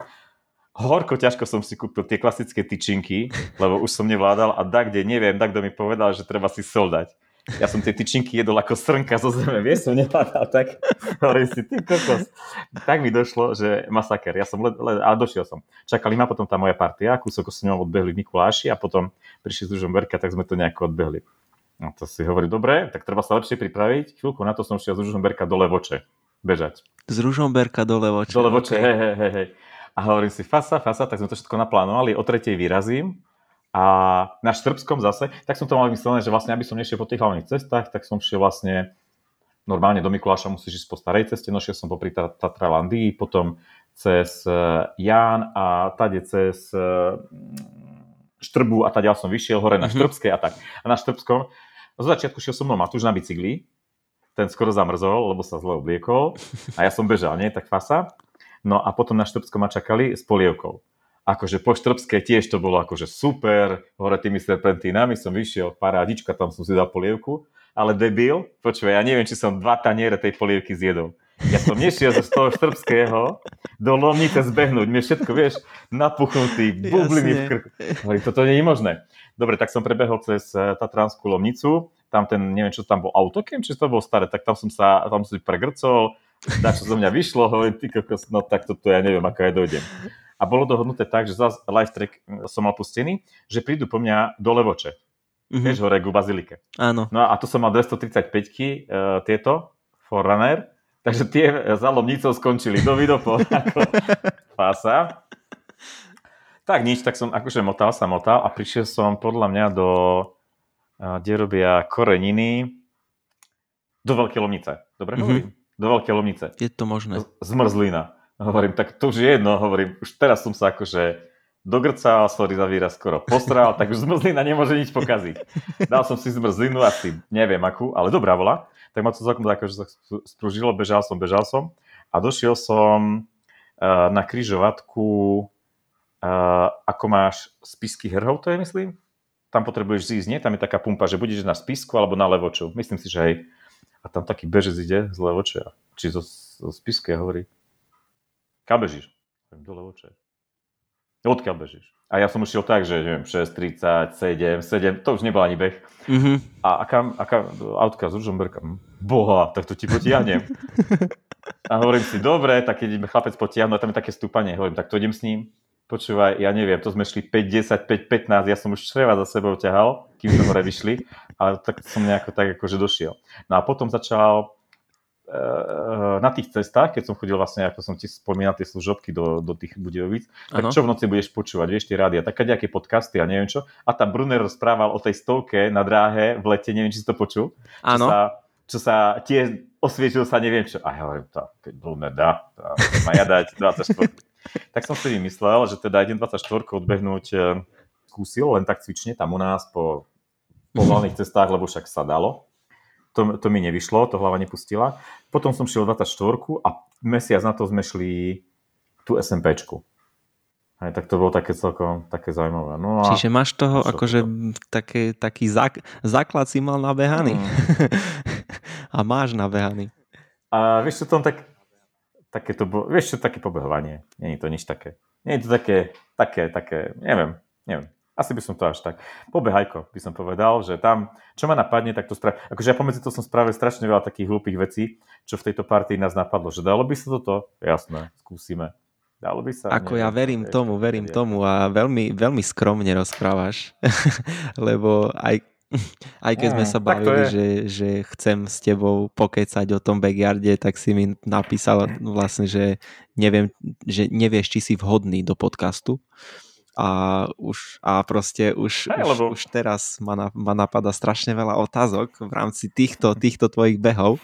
horko ťažko som si kúpil tie klasické tyčinky, lebo už som nevládal a dakde, neviem, dakdo mi povedal, že treba si sol dať. Ja som tie tyčinky jedol ako srnka zo zeme, vieš, som nevládal, tak hovorím si, ty kokos. Tak mi došlo, že masaker, ja som, le, le, ale došiel som. Čakali ma potom tá moja partia, kúsok s ňou odbehli v Mikuláši a potom prišli z Ružomberka, tak sme to nejako odbehli. No to si hovorí, dobre, tak treba sa lepšie pripraviť. Chvíľku na to som šiel z Ružomberka do Levoče bežať. Z Ružomberka do Levoče. Do Levoče, okay. hej, hej, hej, hej. A hovorím si, fasa, fasa, tak sme to všetko naplánovali, o tretej vyrazím a na Štrbskom zase, tak som to mal myslené, že vlastne, aby som nešiel po tých hlavných cestách, tak som šiel vlastne, normálne do Mikuláša musíš ísť po starej ceste, no šiel som popri Tatralandii, potom cez Ján a tade cez Štrbu a tadiaľ som vyšiel, hore na Štrbskej a tak. A na Štrbskom zo začiatku šiel so mnou Matúš na bicykli, ten skoro zamrzol, lebo sa zle obliekol a ja som bežal, nie? Tak fasa. No a potom na Štrbskom ma čakali s polievkou. Akože po Štrbskej tiež to bolo akože super, hore tými serpentínami som vyšiel, parádička, tam som si dal polievku, ale debil, počúvaj, ja neviem, či som dva taniere tej polievky zjedol. Ja som nešiel z toho Štrbského do Lomnice zbehnúť, mne všetko, vieš, napuchnutý, bubliny v krku. Hovorím, toto nie je možné. Dobre, tak som prebehol cez Tatranskú Lomnicu, tam ten, neviem, čo tam bol, autokem, či to bolo staré, tak tam som sa, tam som si pregrcol, dačo zo mňa vyšlo, hovorím, ty kokos, no tak toto ja neviem, ako ja dojdem. A bolo dohodnuté tak, že zás live track som mal pustený, že prídu po mňa do Levoče, mm-hmm. vieš, hore ku Bazilike. Áno. No a tu som mal dvestotridsaťpäťky, uh, tieto, Forerunner. Takže tie za Lomnicou skončili. Dovidopo. Pása. Tak nič, tak som akože motal sa, motal a prišiel som podľa mňa do, kde robia koreniny, do Veľkej Lomnice. Dobre mm-hmm. hovorím? Do Veľkej Lomnice. Je to možné. Zmrzlina. Hovorím, tak to už je jedno, hovorím, už teraz som sa akože dogrcal, sorry za výraz, skoro postral, tak už zmrzlina nemôže nič pokaziť. Dal som si zmrzlinu, asi neviem akú, ale dobrá bola. Tak ma to celkom tak akože sprúžilo, bežal som, bežal som a došiel som uh, na križovatku, uh, ako máš Spišských Hrhov, to je myslím, tam potrebuješ zísť, nie? Tam je taká pumpa, že budeš na Spisku alebo na Levoču, myslím si, že hej. A tam taký bežec ide z Levoča, či zo, zo Spišského hovorí, kam bežíš? Do Levoča. Odkiaľ bežíš? A ja som išiel tak, že neviem, šesť tridsať, sedem, sedem, to už nebol ani beh. Mm-hmm. A, a kam, a kam, autka z Ružomberka, boha, tak to ti potiahnem. A hovorím si, dobre, tak keď chlapec potiahnu, tam je také stúpanie, hovorím, tak to idem s ním. Počúvaj, ja neviem, to sme šli päť, desať, päť, pätnásť, ja som už čreva za sebou ťahal, kým sme hore vyšli, ale tak som nejako tak akože došiel. No a potom začal na tých cestách, keď som chodil vlastne, ako som ti spomínal, tie služobky do, do tých Budejovic, tak ano. Čo v noci budeš počúvať, vieš, tie rádia, také nejaké podcasty a neviem čo. A tam Brunner rozprával o tej stovke na dráhe v lete, neviem, či si to počul. Áno. Čo sa, čo sa tie, osviežil sa, neviem čo. A ja hovorím, tá, keď Brunner dá, tá, má ja dať dvadsaťštyri. Tak som si myslel, že teda idem dvadsaťštyri odbehnúť kúsil, len tak cvične tam u nás po povolených cestách, lebo však sa dalo. To, to mi nevyšlo, to hlava nepustila. Potom som šiel dvadsaťštyri a mesiac na to sme šli tú es em péčku. Hej, tak to bolo také celkom také zaujímavé. No a čiže máš toho, akože také, taký zák- základ si mal nabehaný. Mm. A máš nabehaný. A vieš čo, tam tak, také to bolo, vieš čo, také pobehovanie. Nie je to nič také. Nie je to také, také, také, neviem, neviem. Asi by som to až tak. Pobehajko by som povedal, že tam, čo ma napadne, tak to spravím. Akože ja pomedzi to som spravil strašne veľa takých hlúpých vecí, čo v tejto partii nás napadlo. Že dalo by sa toto? Jasné, skúsime. Dalo by sa. Ako neviem, ja verím neviem, tomu, verím neviem. tomu a veľmi, veľmi skromne rozprávaš. Lebo aj, aj keď mm, sme sa bavili, že, že chcem s tebou pokecať o tom backyarde, tak si mi napísal vlastne, že, neviem, že nevieš, či si vhodný do podcastu. A už a proste už, hey, lebo už, už teraz ma, na, ma napadá strašne veľa otázok v rámci týchto, týchto tvojich behov,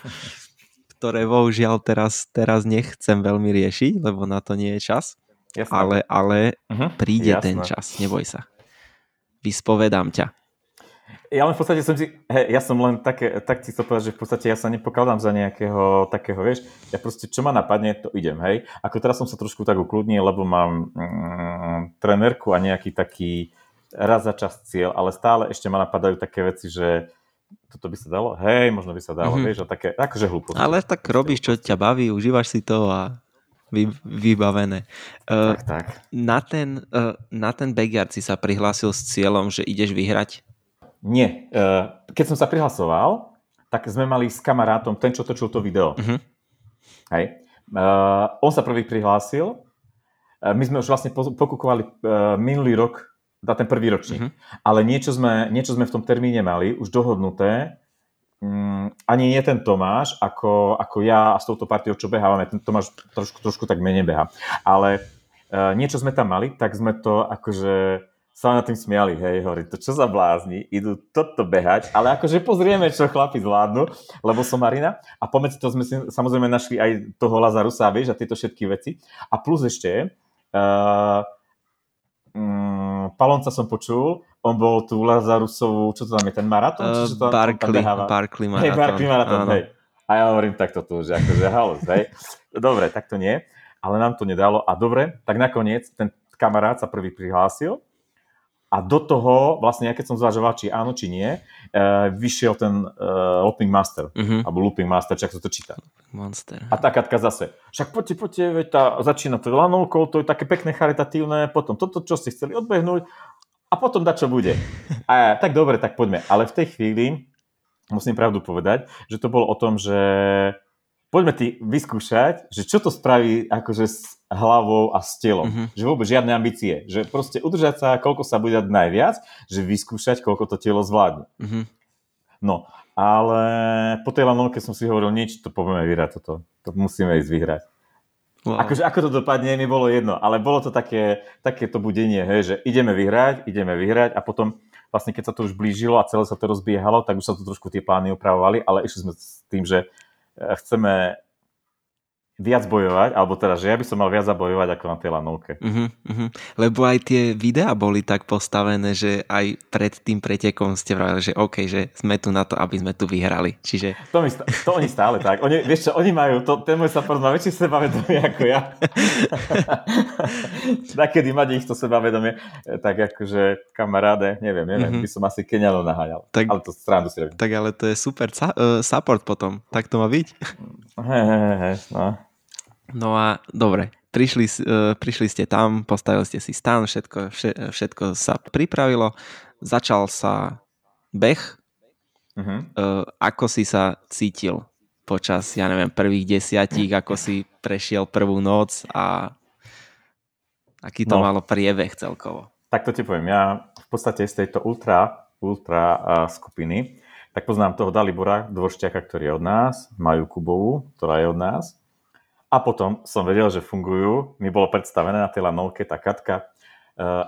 ktoré bohužiaľ teraz, teraz nechcem veľmi riešiť, lebo na to nie je čas. Jasné. Ale, ale uh-huh. príde Jasné. ten čas, neboj sa. Vyspovedám ťa. Ja len v podstate som si, hej, ja som len také, tak ti chcel povedať, že v podstate ja sa nepokladám za nejakého takého, vieš, ja proste čo ma napadne, to idem, hej. Ako teraz som sa trošku tak ukludnil, lebo mám mm, trenérku a nejaký taký raz za čas cieľ, ale stále ešte ma napadajú také veci, že toto by sa dalo, hej, možno by sa dalo, mm-hmm. vieš, a také, akože hlúposti. Ale tak robíš, čo ťa baví, užívaš si to a vy, vybavené. Tak, uh, tak. Na ten, uh, na ten backyard si sa prihlásil s cieľom, že ideš vyhrať? Nie. Keď som sa prihlasoval, tak sme mali s kamarátom, ten, čo točil to video. Uh-huh. Hej. On sa prvý prihlásil. My sme už vlastne pokúkovali minulý rok na ten prvý ročník. Uh-huh. Ale niečo sme, niečo sme v tom termíne mali, už dohodnuté. Ani nie ten Tomáš, ako, ako ja a s touto partiou, čo behávame. Ten Tomáš trošku, trošku tak menej behá. Ale niečo sme tam mali, tak sme to akože sa na tým smiali, hej, hovorí, to čo za blázni, idú toto behať, ale akože pozrieme, čo chlapi zvládnu, lebo som Marina. A pomedzi to sme si samozrejme našli aj toho Lazarusa, vieš, a tieto všetky veci. A plus ešte, uh, um, Palonca som počul, on bol tu Lazarusovú, čo to tam je, ten maratón? Uh, čo, čo to Barkley, Barkley Marathons. Hej, Barkley Marathons, hej. A ja hovorím takto tu, že akože halus, hej. Dobre, tak to nie, ale nám to nedalo. A dobre, tak nakoniec ten kamarát sa prvý prihlásil. A do toho, vlastne ja keď som zvažoval, či áno, či nie, uh, vyšiel ten uh, Looping Master, uh-huh. alebo Looping Master, čak sa to číta. Monster. A tá Katka zase, však poďte, poďte, veď tá, začína to lanovkou, to je také pekné, charitatívne, potom toto, čo ste chceli odbehnúť, a potom dať, čo bude. A tak dobre, tak poďme. Ale v tej chvíli, musím pravdu povedať, že to bolo o tom, že poďme ti vyskúšať, že čo to spraví akože s hlavou a s telom. Mm-hmm. Že vôbec žiadne ambície. Že proste udržať sa, koľko sa bude dať najviac, že vyskúšať, koľko to telo zvládne. Mm-hmm. No, ale po tej lanovke som si hovoril, nič, to povieme vyhrať toto. To musíme ísť vyhrať. Wow. Akože ako to dopadne, mi bolo jedno. Ale bolo to také, také to budenie, hej, že ideme vyhrať, ideme vyhrať a potom vlastne keď sa to už blížilo a celé sa to rozbiehalo, tak už sa tu trošku tie plány upravovali, ale išli sme s tým, že chceme viac bojovať, alebo teda, že ja by som mal viac zabojovať ako na tej lanovke. Uh-huh, uh-huh. Lebo aj tie videá boli tak postavené, že aj pred tým pretekom ste vravili, že OK, že sme tu na to, aby sme tu vyhrali. Čiže To, sta- to oni stále tak. Oni, vieš čo, oni majú, to, ten môj support má väčšie sebavedomie ako ja. Nakedy mať ich to sebavedomie, tak akože kamaráde, neviem, neviem, uh-huh. by som asi Keňanov naháňal. Tak, ale to stranu si robím. Tak ale to je super sa- uh, support potom. Tak to má byť. He, he, he, no. No a dobre, prišli, prišli ste tam, postavili ste si stan, všetko, všetko sa pripravilo, začal sa beh. Uh-huh. Ako si sa cítil počas, ja neviem, prvých desiatich, ako si prešiel prvú noc a aký to no. malo priebeh celkovo? Tak to ti poviem, ja v podstate z tejto ultra, ultra skupiny, tak poznám toho Dalibora Dvoršťaka, ktorý je od nás, Maju Kubovú, ktorá je od nás. A potom som vedel, že fungujú. Mi bolo predstavené na tej lanovke tá Katka.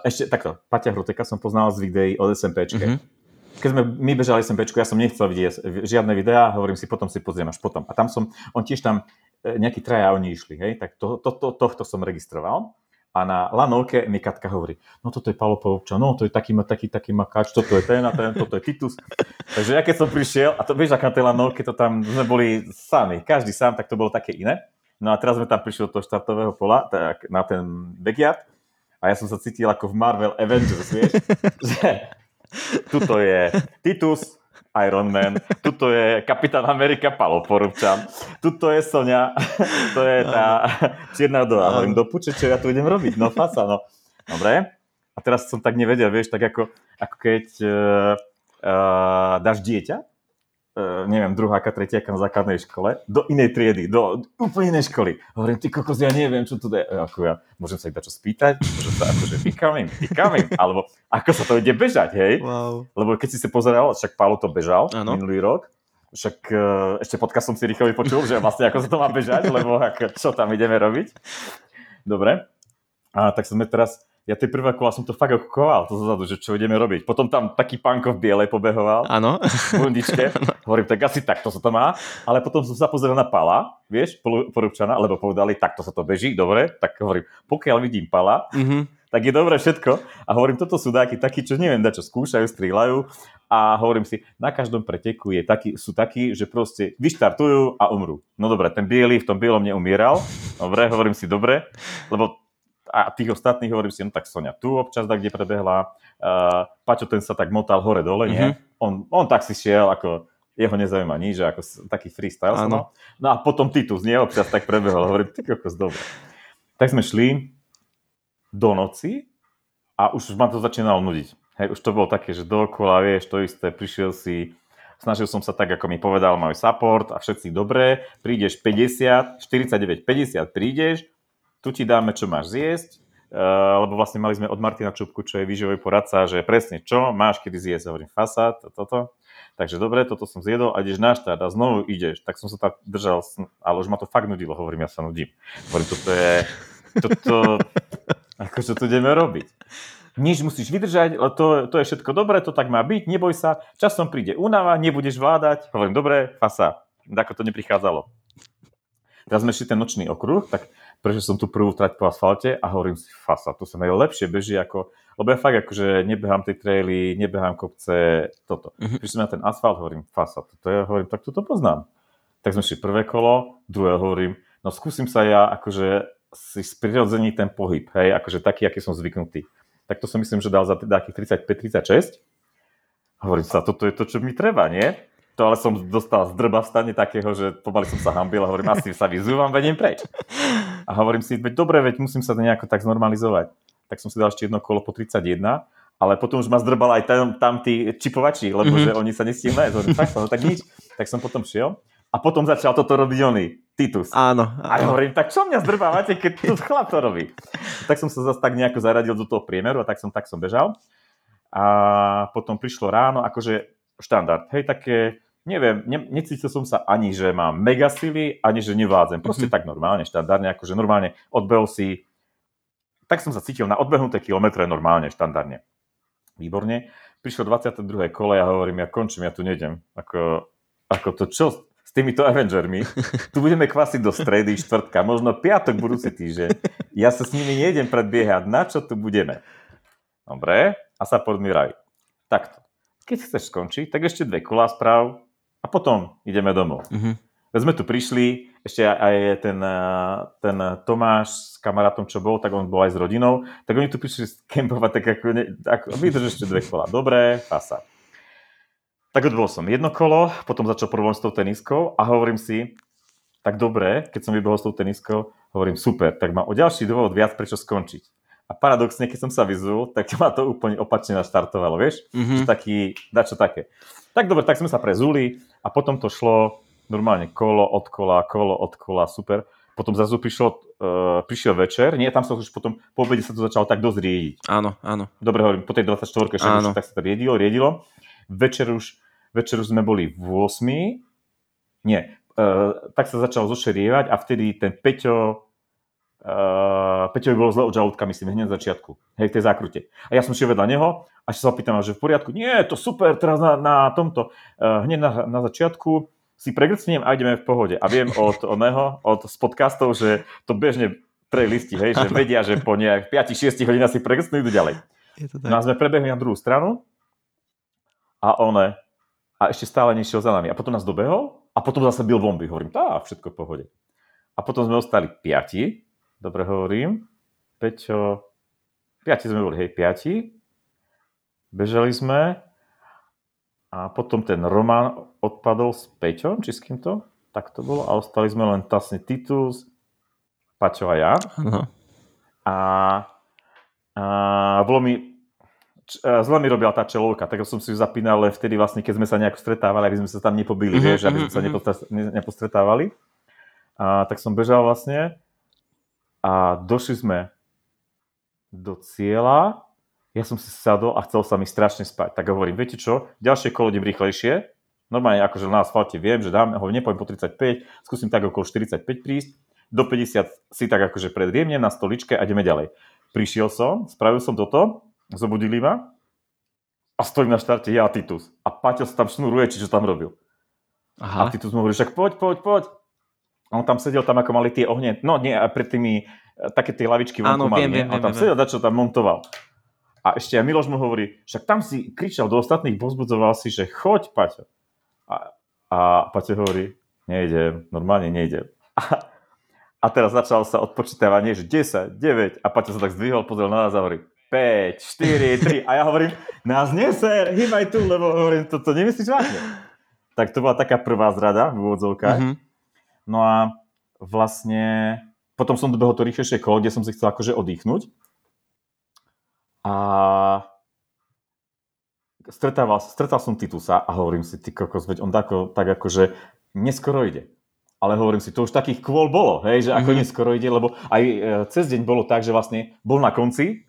Ešte takto, Paťa Hruteka som poznal z videí od SMPčke. Mm-hmm. Keď sme my bežali SMPčku, ja som nechcel vidieť žiadne videá, hovorím si, potom si pozriem až potom. A tam som, on tiež tam, nejakí traja oni išli, hej, tak to, to, to, tohto som registroval. A na lanovke mi Katka hovorí, no toto je Pál Porubčan, no to je taký, taký, taký makáč, toto je ten a ten, toto je Titus. Takže ja keď som prišiel, a to vieš, ak na tej lanovke to tam sme boli sami, každý sám, tak to bolo také iné. No a teraz sme tam prišli do toho štartového pola, tak na ten backyard, a ja som sa cítil ako v Marvel Avengers, vieš, že tuto je Titus, Iron Man, tuto je Kapitán Amerika, Palo Porubčan, tuto je Sonia, to je tá čierna dola, hovorím do puče, čo ja tu idem robiť, no fasa, no. Dobre, a teraz som tak nevedel, vieš, tak ako, ako keď uh, uh, dáš dieťa, neviem, druháka, tretiáka na základnej škole, do inej triedy, do úplne inej školy. Hovorím, ty kokos, ja neviem, čo tu je. Ako ja, môžem sa ich dačo spýtať? Môžem sa akože vykavím, vykavím? Alebo ako sa to ide bežať, hej? Wow. Lebo keď si sa pozeral, však Pálo to bežal ano. minulý rok, však ešte podcast som si rýchlo vypočul, že vlastne ako sa to má bežať, lebo ako, čo tam ideme robiť? Dobre. A tak sme teraz... Ja tie prvé kola som to fakt okukoval, to zozadu, že čo ideme robiť. Potom tam taký pánko v bielej pobehoval. Áno. V bundičke. Hovorím, tak asi takto sa to má. Ale potom som sa pozrel na Pala, vieš, Porubčana, lebo povedali, takto sa to beží, dobre. Tak hovorím, pokiaľ vidím Pala, mm-hmm. tak je dobre všetko. A hovorím, toto sú dáky takí, čo neviem, dačo skúšajú, strieľajú. A hovorím si, na každom preteku je taký, sú takí, že proste vyštartujú a umrú. No dobre, ten bielý v tom bielom neumieral. Dobre, hovorím si, dobre, lebo a tých ostatných hovorím si, no tak Soňa tu občas tak, kde prebehla. Uh, Paťo ten sa tak motal hore-dole, nie? Mm-hmm. On, on tak si šiel, ako jeho nezaujíma nič, ako taký freestyle. Som, no a potom Titus, nie? Občas tak prebehol. Hovorím, ty kokos, dobre. Tak sme šli do noci a už ma to začínalo nudiť. Hej, už to bolo také, že dookola, vieš, to isté, prišiel si, snažil som sa tak, ako mi povedal môj support a všetci dobre, prídeš päťdesiat, štyridsaťdeväť, päťdesiat prídeš, tu ti dáme, čo máš zjesť, uh, lebo vlastne mali sme od Martina Čupku, čo je výživový poradca, že presne čo máš, kedy zjesť, hovorím fasad, toto, toto. Takže dobre, toto som zjedol a ideš na štát a znovu ideš, tak som sa tam držal, ale už ma to fakt nudilo, hovorím, ja sa nudím. Hovorím, toto je, toto, ako čo tu ideme robiť. Nič musíš vydržať, to, to je všetko dobré, to tak má byť, neboj sa, časom príde únava, nebudeš vládať, hovorím, dobre, fasad, ako to neprichádzalo. Teraz sme šli ten nočný okruh, tak prešiel som tú prvú trať po asfalte a hovorím si, fasa, tu sa mi lepšie beží ako, lebo ja fakt akože nebehám tej traily, nebehám kopce, toto. Mm-hmm. Prišli sme na ten asfalt, hovorím, fasa, toto je, hovorím, tak toto poznám. Tak sme šli prvé kolo, druhé hovorím, no skúsim sa ja akože si sprirodzení ten pohyb, hej, akože taký, aký som zvyknutý. Tak to som myslím, že dal za takých tridsaťpäť tridsaťšesť. Hovorím sa, toto je to, čo mi treba, nie? To ale som dostal z drba v stane takého, že pomaly som sa hambil a hovorím, asi sa vyzúvam, vediem preč. A hovorím si, veď dobre, veď musím sa to nejako tak znormalizovať. Tak som si dal ešte jedno kolo po tridsaťjeden, ale potom už ma zdrbal aj tam, tam tí čipovači, lebo mm-hmm. že oni sa nestihli. Tak, no, tak nič. Tak som potom šiel a potom začal toto robiť oný, Titus. Áno, áno. A hovorím, tak čo mňa zdrbávate, keď tu chlap to robí? Tak som sa zase tak nejako zaradil do toho priemeru a tak som, tak som bežal. A potom prišlo ráno, akože štandard, hej, také... Neviem, ne, necítil som sa ani, že mám mega sily, ani že nevládzem. Proste mm-hmm. tak normálne, štandardne, akože normálne odbehol si... Tak som sa cítil na odbehnuté kilometre normálne, štandardne. Výborne. Prišlo dvadsiate druhé kole a hovorím, ja končím, ja tu nejdem. Ako, ako to čo s týmito Avengermi? Tu budeme kvasiť do stredy, štvrtka, možno piatok budúci týždeň. Ja sa s nimi nejdem predbiehať. Na čo tu budeme? Dobre. A sa podmíraj. Takto. Keď chceš skončiť, tak ešte dve kolá správ. A potom ideme domov. Mm-hmm. Veď sme tu prišli, ešte aj ten, ten Tomáš s kamarátom, čo bol, tak on bol aj s rodinou, tak oni tu prišli kempovať, tak ako, ne, ako vydrž ešte dve kola. Dobre, pasa. Tak odbol som jedno kolo, potom začal prvým s tou teniskou a hovorím si, tak dobre, keď som vybehol s tou teniskou, Hovorím, super, tak mám o ďalší dôvod viac, prečo skončiť. A paradoxne, keď som sa vyzul, tak ma to úplne opačne naštartovalo, vieš? Mm-hmm. Že taký, dačo také. Tak dobre, tak sme sa prezuli a potom to šlo normálne kolo od kola, kolo od kola, super. Potom zrazu prišlo, uh, prišiel večer, nie, tam sa už potom, po obede sa to začalo tak dosť riediť. Áno, áno. Dobre hovorím, po tej dvadsaťštvorke už tak sa to riedilo, riedilo. Večer už, večer už sme boli v ôsmej. Nie, uh, tak sa začalo zošerievať a vtedy ten Peťo, Uh, Peťovi bolo zle od žalúdka, myslím, hneď na začiatku, hej, v tej zákrute. A ja som šiel vedľa neho a sa opýtam, že v poriadku, nie, to super, teraz na, na tomto, uh, hneď na, na začiatku si pregrcnem a ideme v pohode. A viem od oného, od z podcastov, že to bežne trailisti, hej, že vedia, že po nejak päť šesť hodinách si pregrcnú, idú ďalej. No a sme prebehli na druhú stranu a one, a ešte stále nešiel za nami. A potom nás dobehol a potom zase bil bomby. Hovorím, tá, všetko v pohode. A potom sme ostali piati. Dobre hovorím, Peťo, piati sme boli, hej, piati, bežali sme a potom ten Roman odpadol s Peťom, či s kýmto, tak to bolo a ostali sme len vlastne Titus, Paťo a ja. Uh-huh. A, a bolo mi, č, zle mi robila tá čelovka, tak som si ju zapínal len vtedy vlastne, keď sme sa nejako stretávali, aby sme sa tam nepobili, uh-huh, vieš, aby sme sa uh-huh. nepostretávali. A, tak som bežal vlastne. A došli sme do cieľa, ja som si sadol a chcel sa mi strašne spať. Tak hovorím, viete čo, ďalšie kolo idem rýchlejšie, normálne akože na asfalte viem, že dám, ho nepojím po tridsaťpäť, skúsim tak okolo štyridsaťpäť prísť, do päťdesiat si tak akože predriemnem na stoličke a ideme ďalej. Prišiel som, spravil som toto, zobudili ma a stojím na štarte ja a Titus. A Paťo sa tam šnuruje, či čo tam robil. Aha. A Titus mu hovorí, však poď, poď, poď. On tam sedel, tam ako mali tie ohnie, no nie, a pred tými, také tie lavičky vonku mali, nie? On tam sedel, dačo tam montoval. A ešte aj Miloš mu hovorí, však tam si kričal do ostatných, povzbudzoval si, že choď, Paťo. A, a Paťo hovorí, nejdem, normálne nejdem. A, a teraz začalo sa odpočítavanie, že desať, deväť, a Paťo sa tak zdvihol, pozrel na nás a hovorí, päť, štyri, tri, a ja hovorím, nás neser, hýbaj tu, lebo hovorím, toto nemyslíš vážne. Tak to bola taká prvá zrada v úvodzovkách. Mm-hmm. No a vlastne potom som dobehol to rýchlejšie kolo, kde som si chcel akože oddychnúť. A stretal, stretal som Titusa a hovorím si, ty kokos, veď on tako, tak akože neskoro ide. Ale hovorím si, to už takých kvôl bolo, hej, že ako mm-hmm. neskoro ide, lebo aj cez deň bolo tak, že vlastne bol na konci,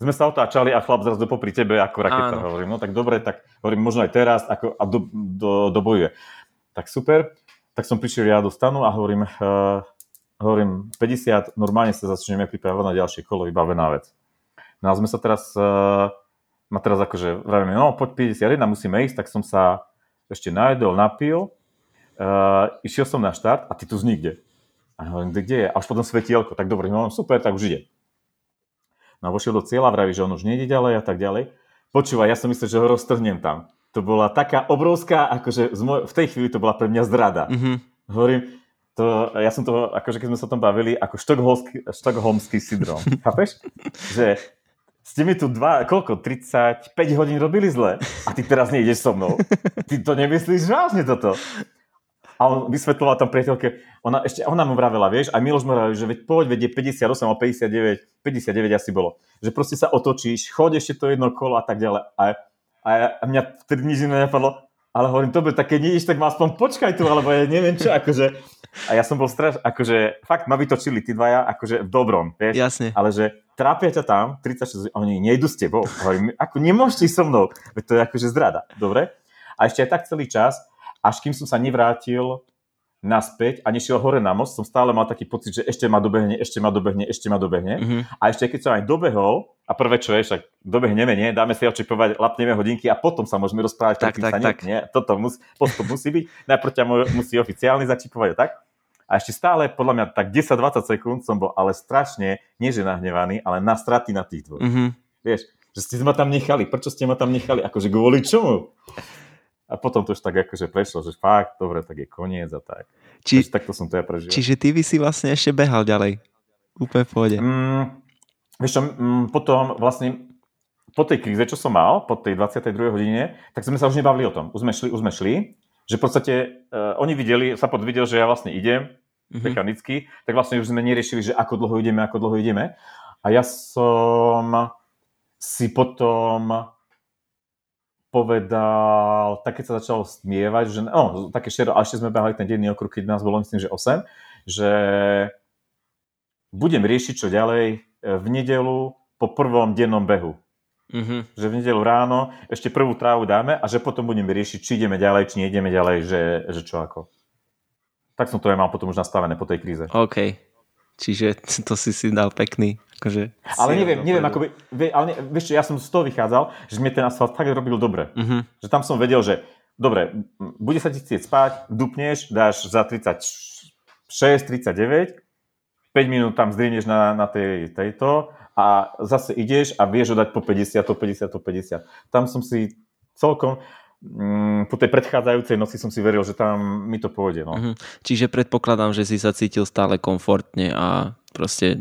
sme sa otáčali a chlap zrazu popri tebe ako raketa. Áno. Hovorím, no tak dobre, tak hovorím, možno aj teraz ako, a do, do, dobojuje. Tak super. Tak som prišiel ja do stanu a hovorím, uh, hovorím päťdesiat, normálne sa začneme pripravovať na ďalšie kolo, vybavená vec. No a sme sa teraz, uh, ma teraz akože vravíme, no poď päťdesiatjeden, musíme ísť, tak som sa ešte najedol, napil, uh, išiel som na štart a ty tu z nikde. A hovorím, kde je? A už potom svetielko, tak dobre, no super, tak už ide. No a vošiel do cieľa, vraví, že on už nejde ďalej a tak ďalej. Počúvaj, ja som myslel, že ho roztrhnem tam. To bola taká obrovská, akože moj- v tej chvíli to bola pre mňa zrada. Mm-hmm. Hovorím, to, ja som to, akože keď sme sa o tom bavili, ako štokholmský syndrom. Chápeš? Že ste mi tu dva, koľko, tridsaťpäť hodín robili zle a ty teraz nejdeš so mnou. Ty to nemyslíš vážne toto. A on vysvetloval tam priateľke, ona, ešte, ona mu vravela, vieš, a Miloš mu vravela, že veď poď, veď je päťdesiatosem a päťdesiatdeväť, päťdesiatdeväť asi bolo. Že proste sa otočíš, choď ešte to jedno kolo a tak ďalej. A A mňa vtedy nič iné nenapadlo, ale hovorím, dobre, tak keď nejdeš, tak ma aspoň počkaj tu, alebo ja neviem čo, akože. A ja som bol strašný, akože fakt ma vytočili tí dvaja, akože v dobrom, vieš. Jasne. Ale že trápia ťa tam, tridsaťšesť, oni nejdu s tebou. Hovorím, ako nemôžete so mnou, veď to je akože zrada, dobre. A ešte aj tak celý čas, až kým som sa nevrátil naspäť a nešiel hore na most, som stále mal taký pocit, že ešte ma dobehne, ešte ma dobehne, ešte ma dobehne. Mm-hmm. A ešte keď som aj dobehol, a prvé čo je, však dobehneme, nie? Dáme si odčipovať, lapneme hodinky a potom sa môžeme rozprávať. Tak, tak, sa tak. Nie, toto mus, postup musí byť. Najprv ťa musí oficiálne začipovať a tak. A ešte stále, podľa mňa, tak desať dvadsať sekúnd som bol ale strašne, nie že nahnevaný, ale na straty na tých dvoch. Mm-hmm. Vieš, že ste ma tam nechali. Prečo ste ma tam nechali? Akože kvôli čomu? A potom to už tak akože prešlo, že fakt, dobre, tak je koniec a tak. Či, Takže takto som to ja prežil. Čiže ty by si vlastne ešte behal ďalej? Úplne v pohode. Mm, vieš čo, mm, potom vlastne po tej kríze, čo som mal, po tej dvadsiatej druhej hodine, tak sme sa už nebavili o tom. Už sme šli, už sme šli, že v podstate uh, oni videli, Sapot videl, že ja vlastne idem, mm-hmm. mechanicky, tak vlastne už sme neriešili, že ako dlho ideme, ako dlho ideme. A ja som si potom povedal, tak keď sa začalo stmievať, že no, také šero, a ešte sme behali ten denný okruh, keď nás bolo myslím, že osem, že budem riešiť, čo ďalej v nedeľu po prvom dennom behu. Mm-hmm. Že v nedeľu ráno ešte prvú trávu dáme a že potom budeme riešiť, či ideme ďalej, či nejdeme ďalej, že, že čo ako. Tak som to aj mal potom už nastavené po tej kríze. OK. Čiže to si si dal pekný. Akože, ale neviem, neviem, akoby, ale ne, vieš čo, ja som z toho vychádzal, že mi ten asfalt fakt robil dobre. Uh-huh. Že tam som vedel, že dobre, bude sa ti chcieť spať, dupneš, dáš za tridsaťšesť, tridsaťdeväť, päť minút tam zdrieneš na, na tej, tejto a zase ideš a vieš ho dať po päťdesiat, päťdesiat, päťdesiat. Tam som si celkom... po tej predchádzajúcej noci som si veril, že tam mi to pôjde. No. Uh-huh. Čiže predpokladám, že si sa cítil stále komfortne a proste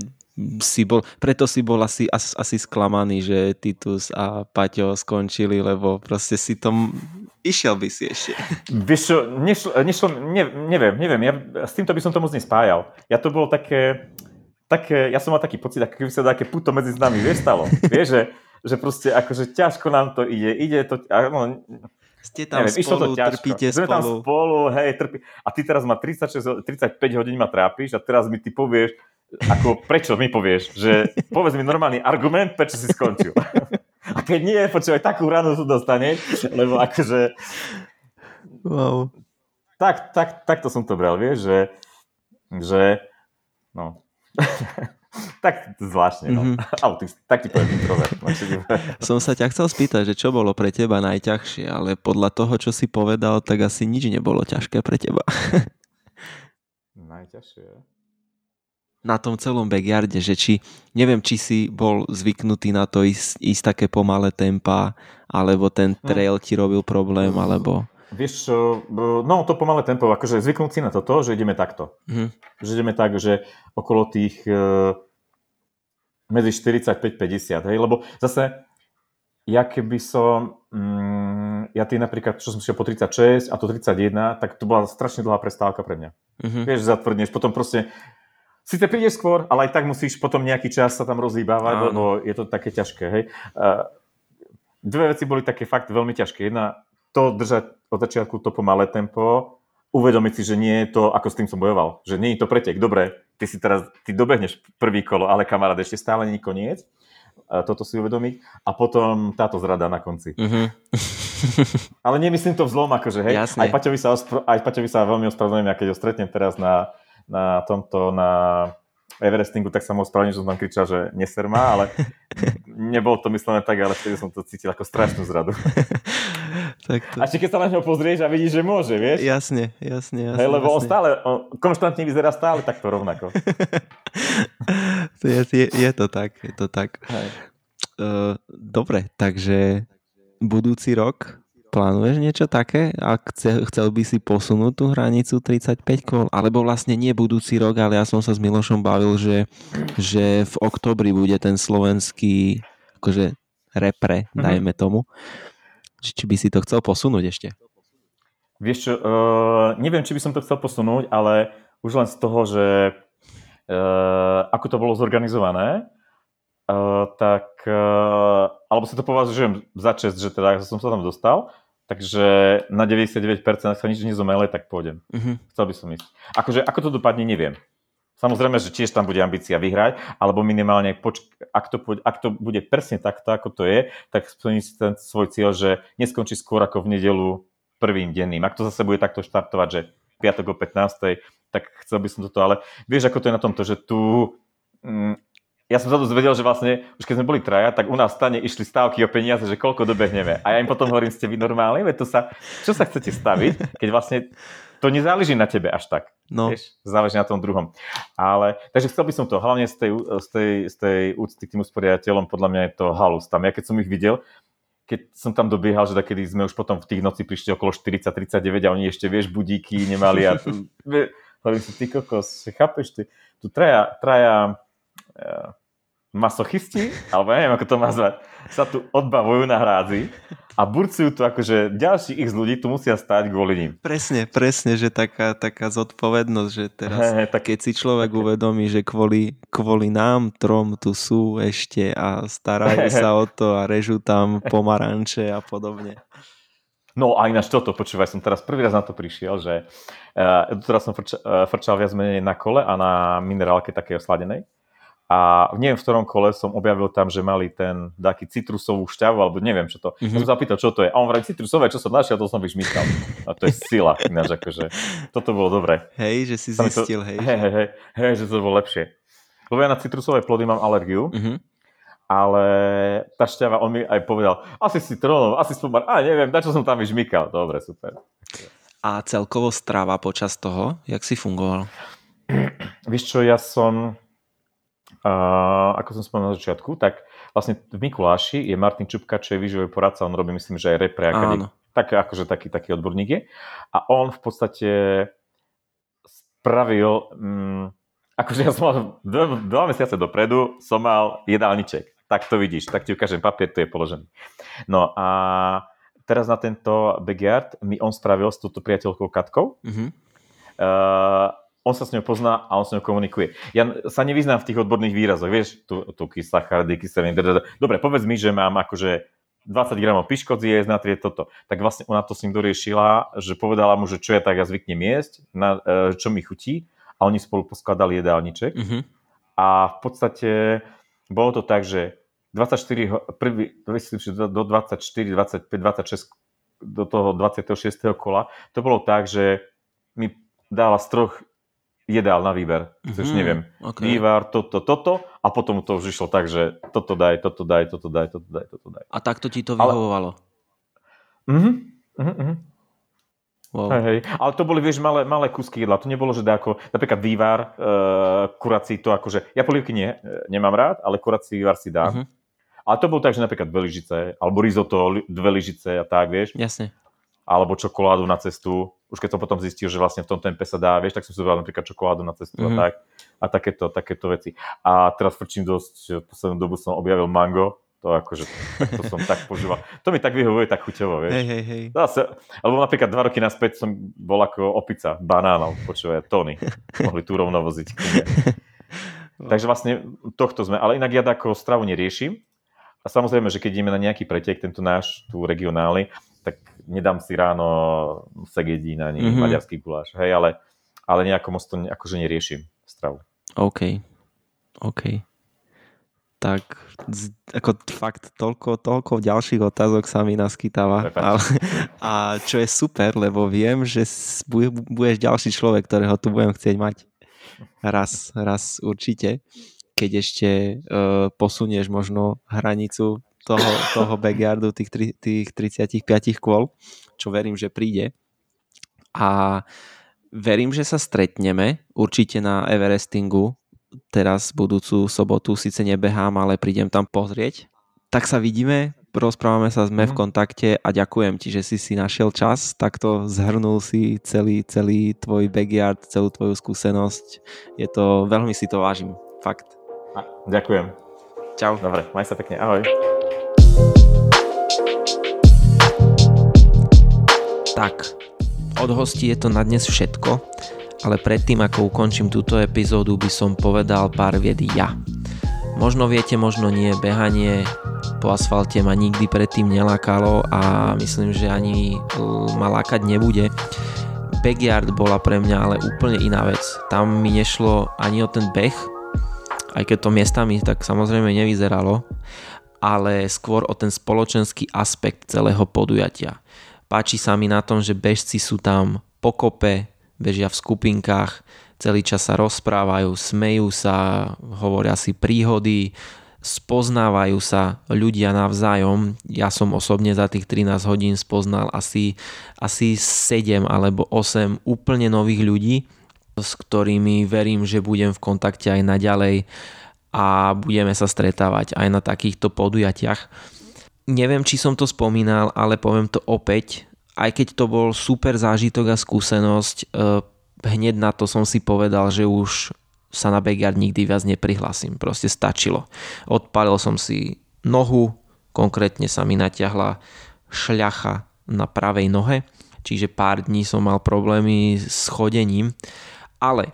si bol, preto si bol asi, asi sklamaný, že Titus a Paťo skončili, lebo proste si tom išiel by si ešte. Vieš čo, nešlo, nešlo, ne, neviem, neviem, ja s týmto by som to moc nespájal. Ja to bolo také, také, ja som mal taký pocit, ako keby sa také puto medzi nami, vieš, stalo. Vieš, že, že proste akože ťažko nám to ide, ide to, no, ste tam neviem, spolu, trpíte spolu. Sme tam spolu, hej, trpí. A ty teraz ma tridsaťšesť, tridsaťpäť hodín ma trápiš a teraz mi ty povieš, ako prečo mi povieš, že povedz mi normálny argument, prečo si skončil. A keď nie, počúvaj, takú ránu tu dostaneš, lebo akože... Wow. Tak, tak, takto som to bral, vieš, že... že no... Tak zvláštne, no. Mm-hmm. Autist, tak ti poviem introvert. Som sa ťa chcel spýtať, že čo bolo pre teba najťažšie, ale podľa toho, čo si povedal, tak asi nič nebolo ťažké pre teba. Najťažšie? Na tom celom backyarde, že či, neviem, či si bol zvyknutý na to ísť, ísť také pomalé tempa, alebo ten trail no. ti robil problém, alebo... Vieš, no to pomalé tempo, akože zvyknúť si na toto, že ideme takto. Mm. Že ideme tak, že okolo tých e, medzi štyridsaťpäť päťdesiat, hej, lebo zase ja keby som, mm, ja tý napríklad, čo som šiel po tridsaťšesť a to tridsaťjeden, tak to bola strašne dlhá prestávka pre mňa. Mm-hmm. Vieš, zatvrdneš, potom proste, síce prídeš skôr, ale aj tak musíš potom nejaký čas sa tam rozhýbávať, lebo no, je to také ťažké, hej. E, dve veci boli také fakt veľmi ťažké. Jedna, to držať od začiatku to pomalé tempo, uvedomiť si, že nie je to, ako s tým som bojoval, že nie je to pretek, dobre, ty si teraz, ty dobehneš prvý kolo, ale kamarát, ešte stále nie je koniec, toto si uvedomiť a potom táto zrada na konci. Uh-huh. Ale nemyslím to vzlom, akože, hej, aj Paťovi, sa ospr- aj Paťovi sa veľmi ospravedlňujem, ja keď ho stretnem teraz na, na tomto, na Everestingu, tak sa mu ospravedlňujem, že som tam kričal, že neser ma, ale nebolo to myslené tak, ale vtedy som to cítil ako strašnú zradu. Tak to... A či keď sa na ňo pozrieš a vidíš, že môže, vieš? Jasne, jasne, jasne. Hej, lebo jasne. On stále, on konštantne vyzerá stále takto rovnako. To je, je, je to tak, je to tak. Uh, dobre, takže budúci rok plánuješ niečo také? A chcel, chcel by si posunúť tú hranicu tridsaťpäť kôl? Alebo vlastne nie budúci rok, ale ja som sa s Milošom bavil, že, že v októbri bude ten slovenský akože repre, mhm. dajme tomu. Či by si to chcel posunúť ešte? Vieš čo, uh, neviem, či by som to chcel posunúť, ale už len z toho, že uh, ako to bolo zorganizované, uh, tak, uh, alebo si to považujem za čest, že teda som sa tam dostal, takže na deväťdesiatdeväť percent, ak sa nič nezomele, tak pôjdem. Uh-huh. Chcel by som ísť. Akože, ako to dopadne, neviem. Samozrejme, že tiež tam bude ambícia vyhrať, alebo minimálne, poč- ak, to, ak to bude presne takto, ako to je, tak splní si ten svoj cieľ, že neskončí skôr ako v nedeľu prvým denným. Ak to zase bude takto štartovať, že piatok o pätnástej, tak chcel by som toto, ale vieš, ako to je na tomto, že tu... Mm, ja som sa dosť vedel, že vlastne, už keď sme boli traja, tak u nás stane išli stávky o peniaze, že koľko dobehneme. A ja im potom hovorím, ste vy normálni, veď to sa... Čo sa chcete staviť, keď vlastne... To nezáleží na tebe až tak. No. Vieš? Záleží na tom druhom. Ale, takže chcel by som to, hlavne z tej, z tej, z tej úcty k tým usporiadateľom, podľa mňa je to halus tam. Ja keď som ich videl, keď som tam dobiehal, že takedy sme už potom v tých noci prišli okolo štyridsať tridsaťdeväť a oni ešte, vieš, budíky nemali a tu, hovorím si, ty kokos, chápeš, ty, tu traja, traja masochisti, alebo ja neviem, ako to nazvať, sa tu odbavujú na hrádzi a burcujú tu akože ďalší ich ľudí tu musia stáť kvôli ním. Presne, presne, že taká, taká zodpovednosť, že teraz he, he, tak, keď si človek he, uvedomí, že kvôli, kvôli nám trom tu sú ešte a starajú he, sa he. o to a režú tam pomaranče a podobne. No a ináč toto, počúvaj, som teraz prvý raz na to prišiel, že uh, teraz som frč, uh, frčal viac menej na kole a na minerálke takej osladenej. A neviem, v ktorom kole som objavil tam, že mali ten taký citrusovú šťavu, alebo neviem, čo to. Mm-hmm. Som zapýtal, čo to je. A on vraví, citrusové, čo som našiel, to som vyšmýšľal. A to je sila, ináč akože. Toto bolo dobre. Hej, že si tam zistil, to, hej. Hej, že... hej, hej, že to bolo lepšie. Lebo ja na citrusové plody mám alergiu, mm-hmm. ale tá šťava, on mi aj povedal, asi si trónov, asi spomar, a neviem, na čo som tam vyšmýkal. Dobre, super. A celkovo strava počas toho, jak si fungoval? Víš čo, ja som... Uh, ako som spomenul na začiatku, tak vlastne v Mikuláši je Martin Čupka, čo je výživový poradca, on robí, myslím, že aj repre, tak, akože taký, taký odborník je. A on v podstate spravil, um, akože ja som mal dva, dva mesiace dopredu, som mal jedálniček, tak to vidíš, tak ti ukážem papier, tu je položený. No a teraz na tento backyard mi on spravil s touto priateľkou Katkou, mm-hmm. uh, on sa s ňou pozná a on s ňou komunikuje. Ja sa nevyznám v tých odborných výrazoch, vieš, tu, tu kyslachardy, kyseliny, dadada. Dobre, povedz mi, že mám akože dvadsať gramov piškot zjesť na tried toto. Tak vlastne ona to s ním doriešila, že povedala mu, že čo ja tak ja zvyknem jesť, na, čo mi chutí a oni spolu poskladali jedálniček. Mm-hmm. A v podstate bolo to tak, že dvadsaťštyri, prvý, do dvadsaťštyri, dvadsaťpäť, dvadsaťšesť, do toho dvadsiateho šiesteho kola, to bolo tak, že mi dala z troch jedál na výber, mm-hmm. už neviem. Okay. Vývar, toto, toto a potom to už išlo tak, že toto daj, toto daj, toto daj, toto daj, toto daj. A takto ti to vyhovovalo? Ale... Mhm, mhm, mhm. Wow. Hej, hej. Ale to boli, vieš, malé, malé kúsky jedla. To nebolo, že dáko, napríklad vývar, e, kurací to akože, ja polievky nie, e, nemám rád, ale kurací vývar si dám. Mm-hmm. Ale to bolo tak, že napríklad dve lyžice, alebo risotto, dve lyžice a tak, vieš. Jasne. Alebo čokoládu na cestu. Už keď som potom zistil, že vlastne v tom tempe sa dá, vieš, tak som si zobral napríklad čokoládu na cestu mm-hmm. a tak. A takéto, takéto veci. A teraz frčím dosť, poslednú dobu som objavil mango. To akože, to som tak požíval. To mi tak vyhovuje, tak chuťovo, vieš. Hej, hej, hej. Zase, alebo napríklad dva roky naspäť som bol ako opica banánov, počúva, tony. Mohli tu rovno voziť. Takže vlastne tohto sme. Ale inak ja ako stravu neriešim. A samozrejme, že keď ideme na nejaký pretek, tento náš, tu regionálny, tak nedám si ráno segedín ani mm-hmm. maďarský guláš, hej, ale, ale nejako moc to akože neriešim stravu. OK, OK. Tak ako fakt toľko, toľko ďalších otázok sa mi naskytáva. Ale, a čo je super, lebo viem, že budeš ďalší človek, ktorého tu budem chcieť mať raz, raz určite, keď ešte uh, posunieš možno hranicu toho, toho backyardu, tých, tri, tých tridsaťpäť kôl, čo verím, že príde. A verím, že sa stretneme určite na Everestingu. Teraz budúcu sobotu síce nebehám, ale prídem tam pozrieť. Tak sa vidíme, rozprávame sa, sme mm. v kontakte a ďakujem ti, že si si našiel čas. Takto zhrnul si celý, celý tvoj backyard, celú tvoju skúsenosť. Je to, veľmi si to vážim, fakt. A, ďakujem. Čau. Dobre, maj sa pekne, ahoj. Tak, od hostí je to na dnes všetko, ale predtým ako ukončím túto epizódu by som povedal pár vied ja. Možno viete, možno nie, behanie po asfalte ma nikdy predtým nelákalo a myslím, že ani ma lákať nebude. Backyard bola pre mňa ale úplne iná vec. Tam mi nešlo ani o ten beh, aj keď to miestami tak samozrejme nevyzeralo, ale skôr o ten spoločenský aspekt celého podujatia. Páči sa mi na tom, že bežci sú tam pokope, bežia v skupinkách, celý čas sa rozprávajú, smejú sa, hovoria si príhody, spoznávajú sa ľudia navzájom. Ja som osobne za tých trinásť hodín spoznal asi, asi sedem alebo osem úplne nových ľudí, s ktorými verím, že budem v kontakte aj naďalej a budeme sa stretávať aj na takýchto podujatiach. Neviem, či som to spomínal, ale poviem to opäť. Aj keď to bol super zážitok a skúsenosť, hneď na to som si povedal, že už sa na backyard nikdy viac neprihlasím. Proste stačilo. Odpálil som si nohu, konkrétne sa mi natiahla šľacha na pravej nohe, čiže pár dní som mal problémy s chodením, ale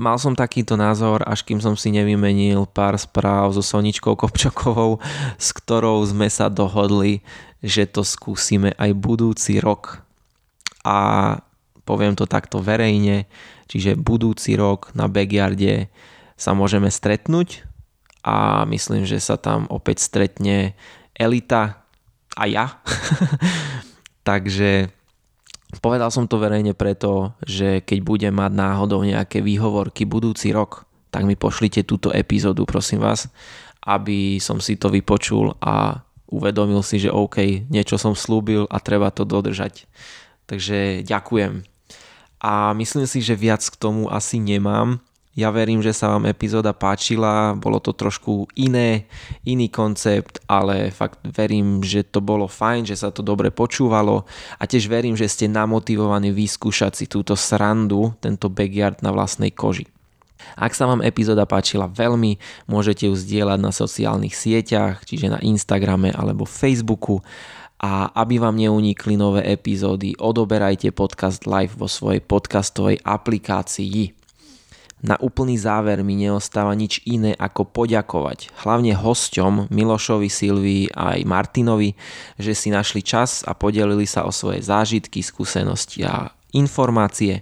mal som takýto názor, až kým som si nevymenil pár správ so Soničkou Kopčokovou, s ktorou sme sa dohodli, že to skúsime aj budúci rok. A poviem to takto verejne, čiže budúci rok na backyarde sa môžeme stretnúť a myslím, že sa tam opäť stretne elita a ja. Takže povedal som to verejne preto, že keď budem mať náhodou nejaké výhovorky budúci rok, tak mi pošlite túto epizódu, prosím vás, aby som si to vypočul a uvedomil si, že OK, niečo som slúbil a treba to dodržať. Takže ďakujem. A myslím si, že viac k tomu asi nemám. Ja verím, že sa vám epizóda páčila, bolo to trošku iné, iný koncept, ale fakt verím, že to bolo fajn, že sa to dobre počúvalo a tiež verím, že ste namotivovaní vyskúšať si túto srandu, tento backyard na vlastnej koži. Ak sa vám epizóda páčila veľmi, môžete ju zdieľať na sociálnych sieťach, čiže na Instagrame alebo Facebooku. A aby vám neunikli nové epizódy, odoberajte podcast live vo svojej podcastovej aplikácii. Na úplný záver mi neostáva nič iné ako poďakovať hlavne hosťom Milošovi, Silvii a aj Martinovi, že si našli čas a podelili sa o svoje zážitky, skúsenosti a informácie.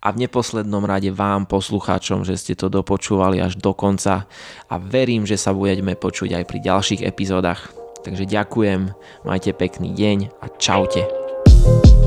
A v neposlednom rade vám, poslucháčom, že ste to dopočúvali až do konca a verím, že sa budeme počuť aj pri ďalších epizódach. Takže ďakujem, majte pekný deň a čaute.